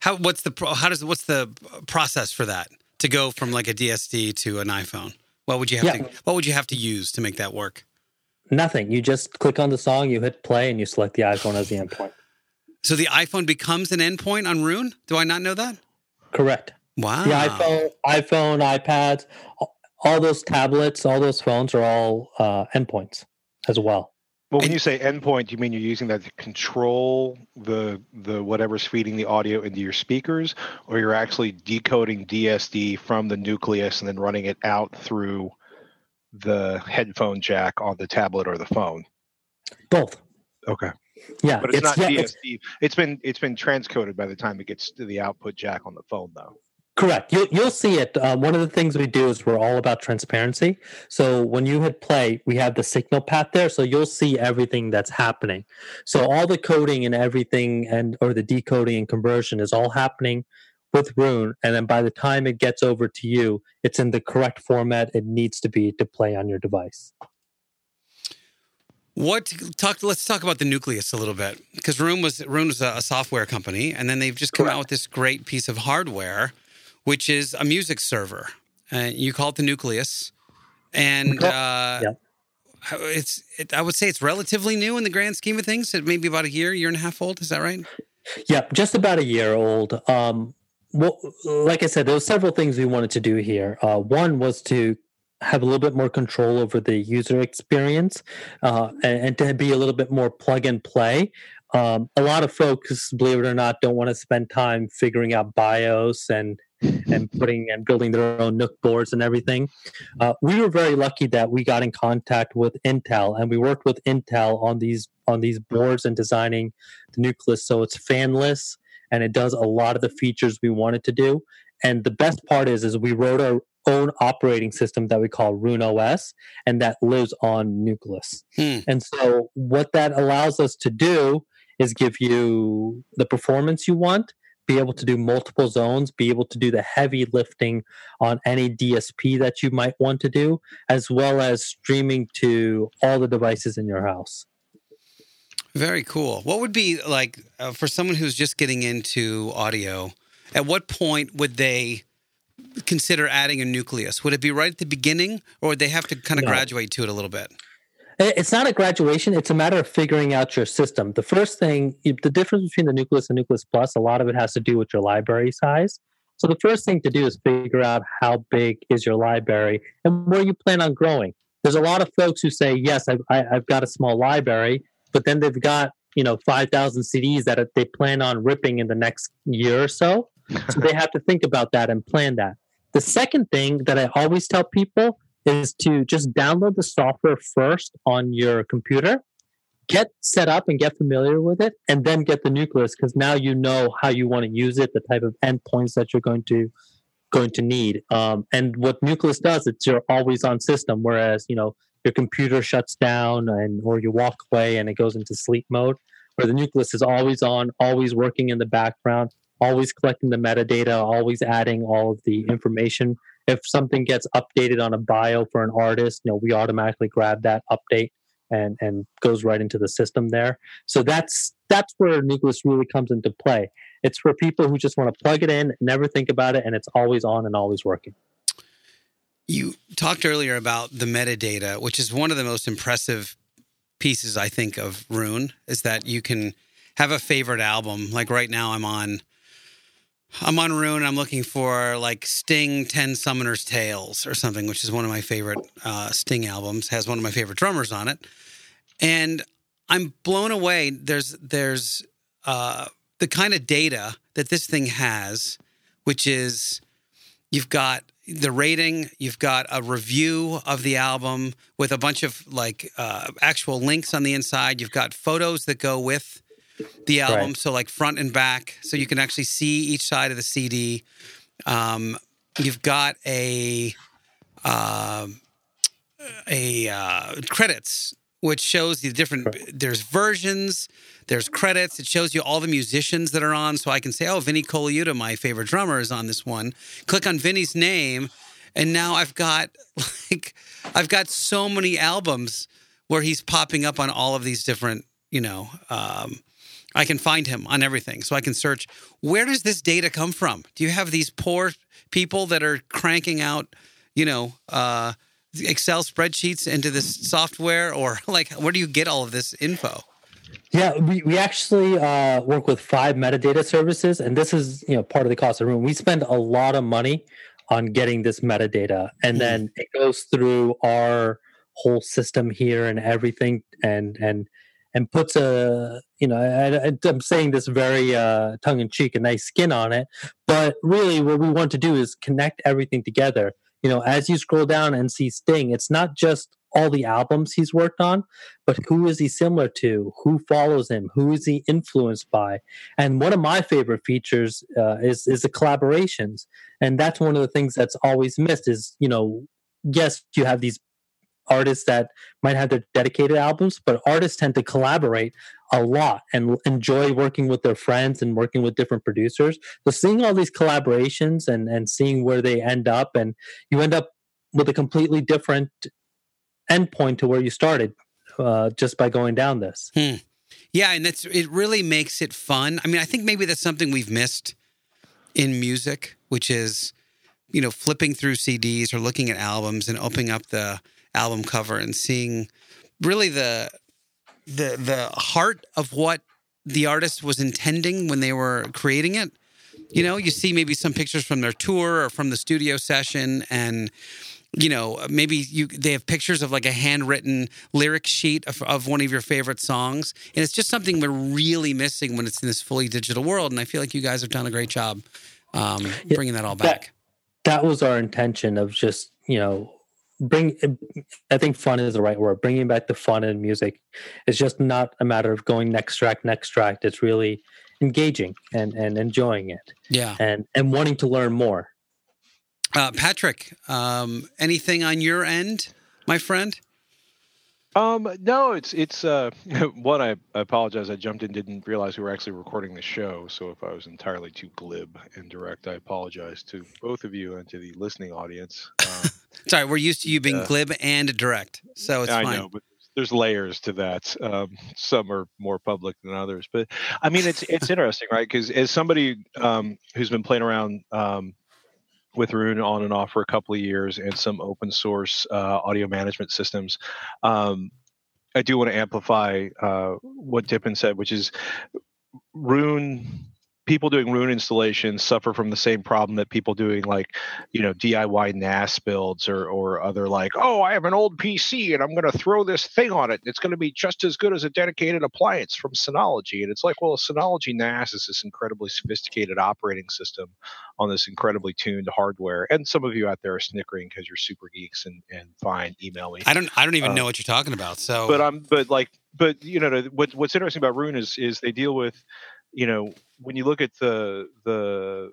How what's the how does what's the process for that to go from like a D S D to an iPhone? What would you have yeah. to what would you have to use to make that work? Nothing. You just click on the song, you hit play, and you select the iPhone as the endpoint. So the iPhone becomes an endpoint on Roon? Do I not know that? Correct. Wow. The iPhone, iPhone, iPads, all those tablets, all those phones are all uh, endpoints as well. Well, when you say endpoint, you mean you're using that to control the the whatever's feeding the audio into your speakers, or you're actually decoding D S D from the Nucleus and then running it out through the headphone jack on the tablet or the phone? Both. Okay. Yeah, but it's, it's not yeah, D S D. It's, it's been it's been transcoded by the time it gets to the output jack on the phone, though. Correct. You, you'll see it. Uh, one of the things we do is we're all about transparency. So when you hit play, we have the signal path there. So you'll see everything that's happening. So all the coding and everything and or the decoding and conversion is all happening with Roon. And then by the time it gets over to you, it's in the correct format it needs to be to play on your device. What talk? Let's talk about the Nucleus a little bit, because Roon was Roon was a, a software company, and then they've just come Correct. out with this great piece of hardware, which is a music server. Uh, you call it the Nucleus, and uh, yeah. it's. It, I would say it's relatively new in the grand scheme of things. It may be about a year, year and a half old. Is that right? Yeah, just about a year old. Um, well, like I said, there were several things we wanted to do here. Uh, one was to have a little bit more control over the user experience uh, and, and to be a little bit more plug and play. Um, a lot of folks, believe it or not, don't want to spend time figuring out BIOS and and putting and building their own Nook boards and everything. Uh, we were very lucky that we got in contact with Intel, and we worked with Intel on these on these boards and designing the Nucleus. So it's fanless, and it does a lot of the features we wanted to do. And the best part is, is we wrote our own operating system that we call Roon O S, and that lives on Nucleus. Hmm. And so what that allows us to do is give you the performance you want, be able to do multiple zones, be able to do the heavy lifting on any D S P that you might want to do, as well as streaming to all the devices in your house. Very cool. What would be like uh, for someone who's just getting into audio, at what point would they consider adding a Nucleus? Would it be right at the beginning, or would they have to kind of no. graduate to it a little bit? It's not a graduation. It's a matter of figuring out your system. The first thing, the difference between the Nucleus and Nucleus Plus, a lot of it has to do with your library size. So the first thing to do is figure out how big is your library and where you plan on growing. There's a lot of folks who say, yes, I've, I, I've got a small library, but then they've got, you know, five thousand C Ds that they plan on ripping in the next year or so. So they have to think about that and plan that. The second thing that I always tell people is to just download the software first on your computer, get set up and get familiar with it, and then get the Nucleus, because now you know how you want to use it, the type of endpoints that you're going to going to need. Um, and what Nucleus does, it's your always-on system, whereas you know your computer shuts down and or you walk away and it goes into sleep mode, where the Nucleus is always on, always working in the background, always collecting the metadata, always adding all of the information. If something gets updated on a bio for an artist, you know, we automatically grab that update and, and goes right into the system there. So that's that's where Nucleus really comes into play. It's for people who just want to plug it in, never think about it, and it's always on and always working. You talked earlier about the metadata, which is one of the most impressive pieces, I think, of Roon, is that you can have a favorite album. Like right now I'm on... I'm on Roon, and I'm looking for like Sting ten Summoner's Tales or something, which is one of my favorite uh, Sting albums. Has one of my favorite drummers on it. And I'm blown away. There's there's uh, the kind of data that this thing has, which is you've got the rating, you've got a review of the album with a bunch of like uh, actual links on the inside. You've got photos that go with the album, right. So like front and back, so you can actually see each side of the C D. Um, you've got a uh, a uh, credits, which shows the different. Right. There's versions. There's credits. It shows you all the musicians that are on. So I can say, oh, Vinnie Colaiuta, my favorite drummer, is on this one. Click on Vinnie's name, And now I've got like I've got so many albums where he's popping up on all of these different, you know, um, I can find him on everything. So I can search, where does this data come from? Do you have these poor people that are cranking out, you know, uh, Excel spreadsheets into this software? Or like, where do you get all of this info? Yeah, we, we actually uh, work with five metadata services, and this is, you know, part of the cost of Roon. We spend a lot of money on getting this metadata, and mm-hmm. then it goes through our whole system here and everything, and and and puts a, you know, I, I, I'm saying this very uh, tongue-in-cheek, a nice skin on it, but really what we want to do is connect everything together. You know, as you scroll down and see Sting, it's not just all the albums he's worked on, but who is he similar to? Who follows him? Who is he influenced by? And one of my favorite features uh, is is the collaborations, and that's one of the things that's always missed. Is, you know, yes, you have these artists that might have their dedicated albums, but artists tend to collaborate a lot and enjoy working with their friends and working with different producers. So seeing all these collaborations and and seeing where they end up, and you end up with a completely different endpoint to where you started, uh, just by going down this. Hmm. Yeah, and that's it. Really makes it fun. I mean, I think maybe that's something we've missed in music, which is, you know, flipping through C Ds or looking at albums and opening up the album cover and seeing really the the the heart of what the artist was intending when they were creating it. You know, you see maybe some pictures from their tour or from the studio session, and you know, maybe you they have pictures of like a handwritten lyric sheet of, of one of your favorite songs. And it's just something we're really missing when it's in this fully digital world. And I feel like you guys have done a great job um, bringing that all back. That, that was our intention of just, you know, bring, I think fun is the right word, bringing back the fun in music. It's just not a matter of going next track, next track. It's really engaging and, and enjoying it. Yeah. And, and wanting to learn more. Uh, Patrick, um, anything on your end, my friend? Um, no, it's it's uh, one. I, I apologize. I jumped in, didn't realize we were actually recording the show. So if I was entirely too glib and direct, I apologize to both of you and to the listening audience. Um, Sorry, we're used to you being uh, glib and direct, so it's I fine. I know, but there's layers to that. Um, some are more public than others, but I mean, it's it's interesting, right? Because as somebody um, who's been playing around. Um, with Roon on and off for a couple of years and some open source uh, audio management systems. Um, I do want to amplify uh, what Dipin said, which is Roon, people doing Roon installations suffer from the same problem that people doing like, you know, D I Y N A S builds or, or other like, oh, I have an old P C and I'm going to throw this thing on it. It's going to be just as good as a dedicated appliance from Synology. And it's like, well, a Synology N A S is this incredibly sophisticated operating system on this incredibly tuned hardware. And some of you out there are snickering because you're super geeks and, and fine, email me. I don't, I don't even um, know what you're talking about. So, but I'm, but like, but you know, what, what's interesting about Roon is, is they deal with, you know, when you look at the, the,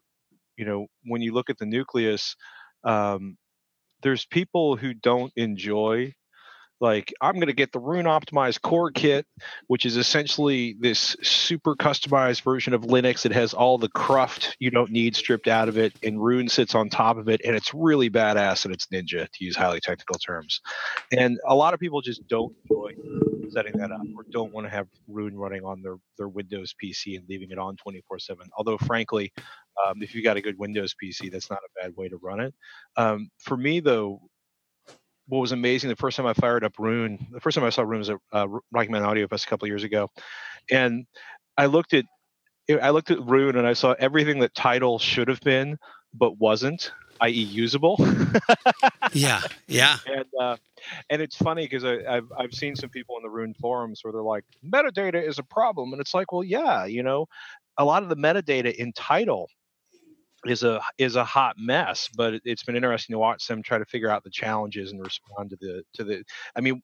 you know, when you look at the Nucleus, um, there's people who don't enjoy, like, I'm going to get the Roon optimized core kit, which is essentially this super customized version of Linux. It has all the cruft you don't need stripped out of it, and Roon sits on top of it, and it's really badass, and it's ninja, to use highly technical terms. And a lot of people just don't enjoy setting that up or don't want to have Roon running on their, their Windows P C and leaving it on twenty-four seven. Although, frankly, um, if you got a good Windows P C, that's not a bad way to run it. Um, for me, though, what was amazing, the first time I fired up Roon, the first time I saw Roon was at uh, Rocky Mountain Audio Fest a couple of years ago. And I looked at I looked at Roon and I saw everything that Tidal should have been but wasn't, that is usable. yeah, yeah. And, uh, and it's funny because I've, I've seen some people in the Roon forums where they're like, metadata is a problem. And it's like, well, yeah, you know, a lot of the metadata in Tidal is a is a hot mess, but it's been interesting to watch them try to figure out the challenges and respond to the to the I mean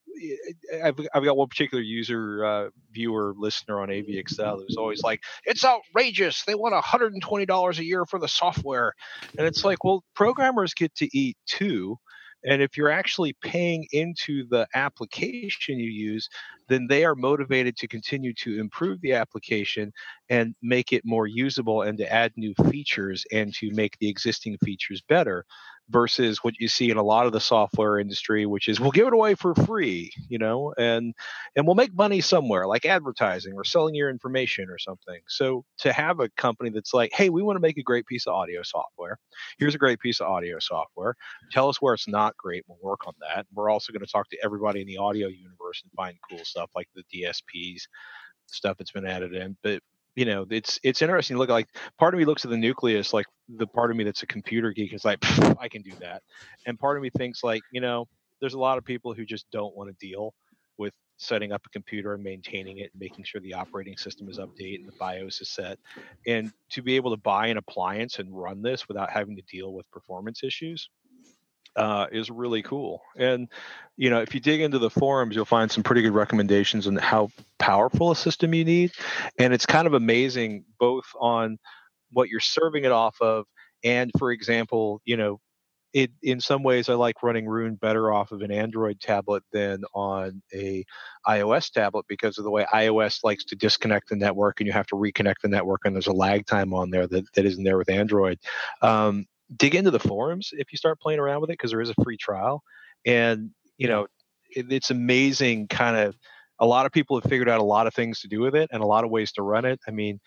I've I've got one particular user uh, viewer listener on A V X L who's always like, it's outrageous, they want one hundred twenty dollars a year for the software. And it's like, well, programmers get to eat too. And if you're actually paying into the application you use, then they are motivated to continue to improve the application and make it more usable and to add new features and to make the existing features better. versus what you see in a lot of the software industry, which is we'll give it away for free, you know, and and we'll make money somewhere, like advertising or selling your information or something. So to have a company that's like, hey, we want to make a great piece of audio software. Here's a great piece of audio software. Tell us where it's not great. We'll work on that. We're also going to talk to everybody in the audio universe and find cool stuff like the D S Ps, stuff that's been added in. But you know, it's it's interesting to look at, like, part of me looks at the Nucleus, like the part of me that's a computer geek is like, I can do that. And part of me thinks like, you know, there's a lot of people who just don't want to deal with setting up a computer and maintaining it and making sure the operating system is updated and the BIOS is set. And to be able to buy an appliance and run this without having to deal with performance issues uh, is really cool. And, you know, if you dig into the forums, you'll find some pretty good recommendations on how powerful a system you need. And it's kind of amazing both on what you're serving it off of. And for example, you know, it, in some ways I like running Roon better off of an Android tablet than on a iOS tablet because of the way iOS likes to disconnect the network and you have to reconnect the network. And there's a lag time on there that, that isn't there with Android. Um, dig into the forums if you start playing around with it, 'cause there is a free trial. And, you know, it, it's amazing. Kind of a lot of people have figured out a lot of things to do with it and a lot of ways to run it. I mean,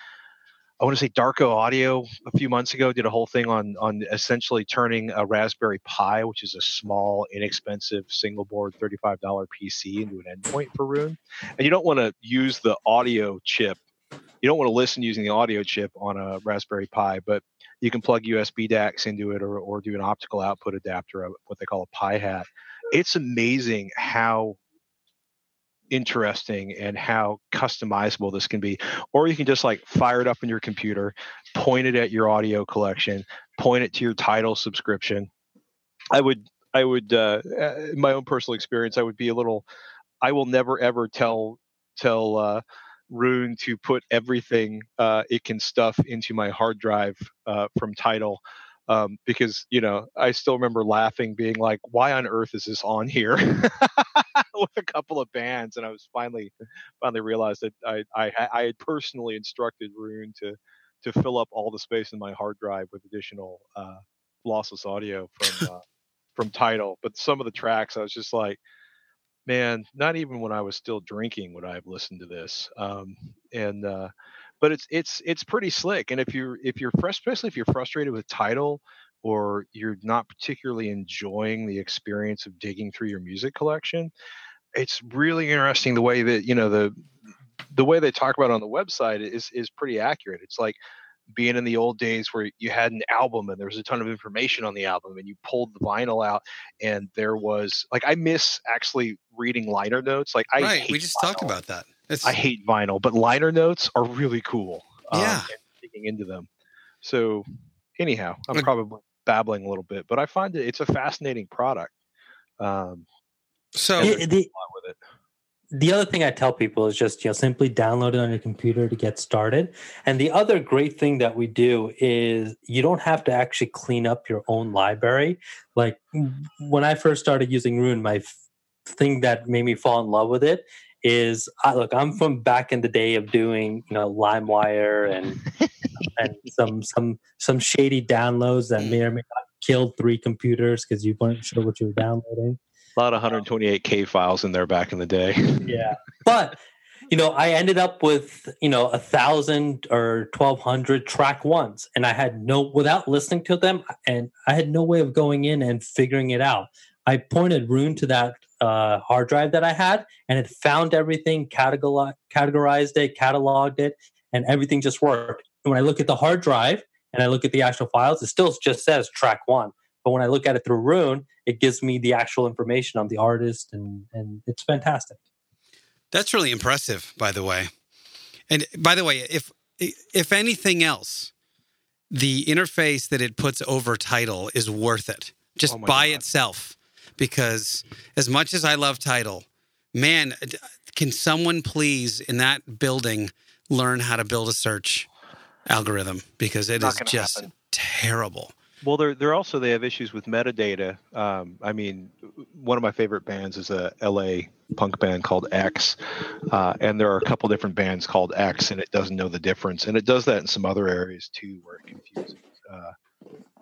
I want to say Darko Audio a few months ago did a whole thing on on essentially turning a Raspberry Pi, which is a small, inexpensive single board thirty-five dollar P C, into an endpoint for Roon. And you don't want to use the audio chip. You don't want to listen using the audio chip on a Raspberry Pi, but you can plug U S B D A Cs into it or or do an optical output adapter of what they call a Pi Hat. It's amazing how interesting and how customizable this can be. Or you can just like fire it up in your computer, point it at your audio collection, point it to your Tidal subscription. I would, I would, uh, in my own personal experience, I would be a little, I will never ever tell, tell, uh, Roon to put everything uh, it can stuff into my hard drive uh, from Tidal. Um, because, you know, I still remember laughing, being like, why on earth is this on here with a couple of bands? And I was finally, finally realized that I, I, I had personally instructed Roon to, to fill up all the space in my hard drive with additional uh, lossless audio from, uh, from Tidal. But some of the tracks, I was just like, man, not even when I was still drinking would I have listened to this. Um, and, uh, But it's it's it's pretty slick, and if you're if you're especially if you're frustrated with Tidal or you're not particularly enjoying the experience of digging through your music collection, it's really interesting the way that, you know, the the way they talk about it on the website is is pretty accurate. It's like being in the old days where you had an album and there was a ton of information on the album and you pulled the vinyl out and there was like, I miss actually reading liner notes. Like I right, hate we just vinyl. talked about that. It's, I hate vinyl, but liner notes are really cool. Um, yeah, digging into them. So, anyhow, I'm like, probably babbling a little bit, but I find it it's a fascinating product. Um, so the, the, with it. The other thing I tell people is just, you know, simply download it on your computer to get started. And the other great thing that we do is you don't have to actually clean up your own library. Like when I first started using Roon, my f- thing that made me fall in love with it. Is I look, I'm from back in the day of doing, you know, LimeWire and and some some some shady downloads that may or may not killed three computers because you weren't sure what you were downloading. A lot of one twenty-eight K files in there back in the day. Yeah, but you know, I ended up with, you know, a thousand or twelve hundred track ones, and I had no without listening to them, and I had no way of going in and figuring it out. I pointed Roon to that uh, hard drive that I had, and it found everything, categori- categorized it, cataloged it, and everything just worked. And when I look at the hard drive and I look at the actual files, it still just says track one. But when I look at it through Roon, it gives me the actual information on the artist, and, and it's fantastic. That's really impressive, by the way. And by the way, if if anything else, the interface that it puts over Tidal is worth it, just oh my by God. itself. Because as much as I love Tidal, man, can someone please in that building learn how to build a search algorithm? Because it is just happen. terrible. Well, they're they're also they have issues with metadata. Um, I mean, one of my favorite bands is a L A punk band called X, uh, and there are a couple different bands called X, and it doesn't know the difference, and it does that in some other areas too, where it confuses. Uh,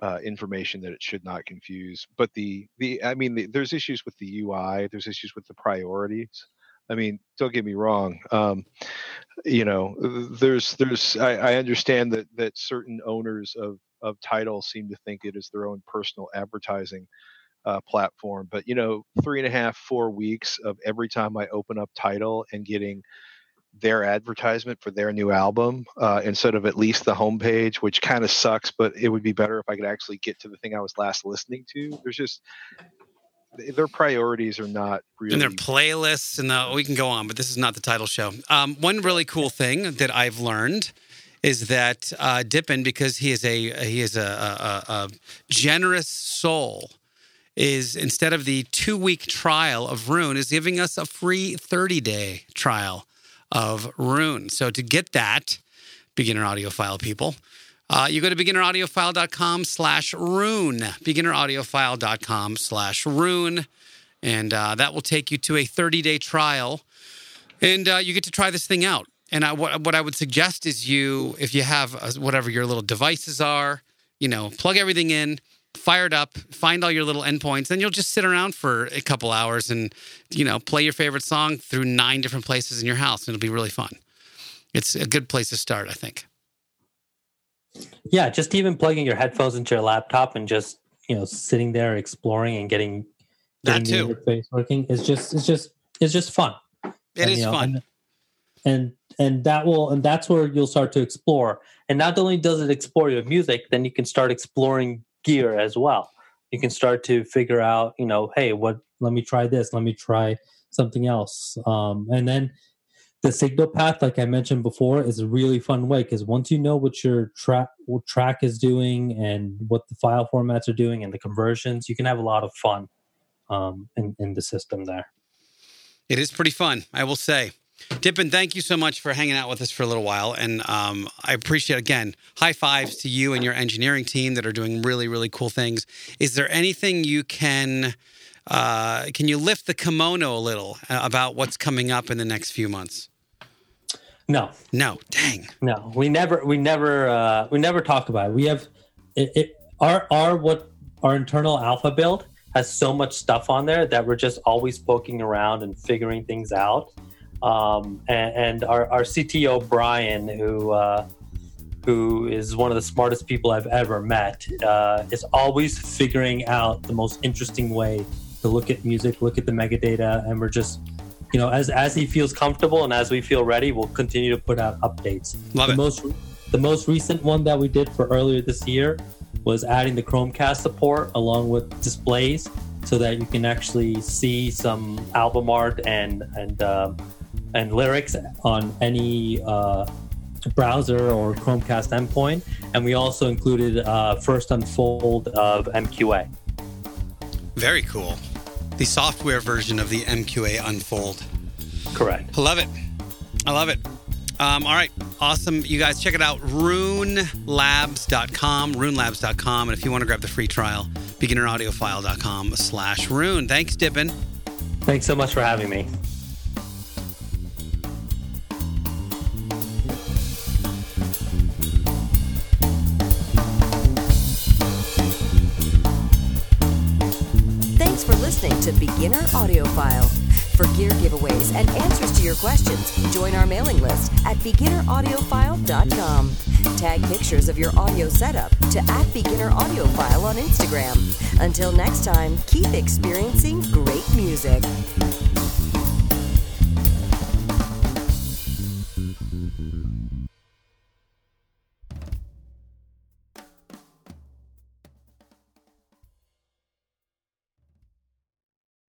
uh, information that it should not confuse. But the the I mean, the, there's issues with the U I. There's issues with the priorities. I mean, don't get me wrong. Um, you know, there's there's I, I understand that that certain owners of of Tidal seem to think it is their own personal advertising uh, platform. But, you know, three and a half, four weeks of every time I open up Tidal and getting their advertisement for their new album uh, instead of at least the homepage, which kind of sucks, but it would be better if I could actually get to the thing I was last listening to. There's just... their priorities are not really... And their playlists, and the, we can go on, but this is not the Tidal show. Um, one really cool thing that I've learned is that uh, Dipin, because he is a he is a, a, a generous soul, is instead of the two-week trial of Roon, is giving us a free thirty-day trial of Roon. So to get that, beginner audiophile people, Uh, you go to beginner audiophile dot com slash Roon, beginner audiophile dot com slash Roon, and uh, that will take you to a thirty-day trial, and uh, you get to try this thing out. And I, what, what I would suggest is you, if you have a, whatever your little devices are, you know, plug everything in, fire it up, find all your little endpoints, and you'll just sit around for a couple hours and, you know, play your favorite song through nine different places in your house, and it'll be really fun. It's a good place to start, I think. Yeah, just even plugging your headphones into your laptop and just, you know, sitting there exploring and getting, getting that too. The interface working is just it's just it's just fun. It and, is you know, fun. And, and and that will and that's where you'll start to explore. And not only does it explore your music, then you can start exploring gear as well. You can start to figure out, you know, hey, what let me try this, let me try something else. Um, and then the signal path, like I mentioned before, is a really fun way because once you know what your tra- what track is doing and what the file formats are doing and the conversions, you can have a lot of fun um, in, in the system there. It is pretty fun, I will say. Dipin, thank you so much for hanging out with us for a little while. And um, I appreciate, again, high fives to you and your engineering team that are doing really, really cool things. Is there anything you can... Uh, can you lift the kimono a little about what's coming up in the next few months? No, no, dang, no. We never, we never, uh, we never talk about it. We have it, it. Our our what our internal alpha build has so much stuff on there that we're just always poking around and figuring things out. Um, and, and our our C T O Brian, who uh, who is one of the smartest people I've ever met, uh, is always figuring out the most interesting way to look at music, look at the metadata, and we're just, you know, as as he feels comfortable and as we feel ready, we'll continue to put out updates. Love the it. Most, the most recent one that we did for earlier this year was adding the Chromecast support along with displays so that you can actually see some album art and and uh, and lyrics on any uh, browser or Chromecast endpoint. And we also included uh, First Unfold of M Q A. Very cool. The software version of the M Q A Unfold. Correct. I love it. I love it. Um, all right. Awesome. You guys, check it out. Roon Labs dot com. Roon Labs dot com. And if you want to grab the free trial, beginner audiophile dot com slash Roon. Thanks, Dipin. Thanks so much for having me. To Beginner Audiophile. For gear giveaways and answers to your questions, join our mailing list at beginner audiophile dot com. Tag pictures of your audio setup to at Beginner Audiophile on Instagram. Until next time, keep experiencing great music.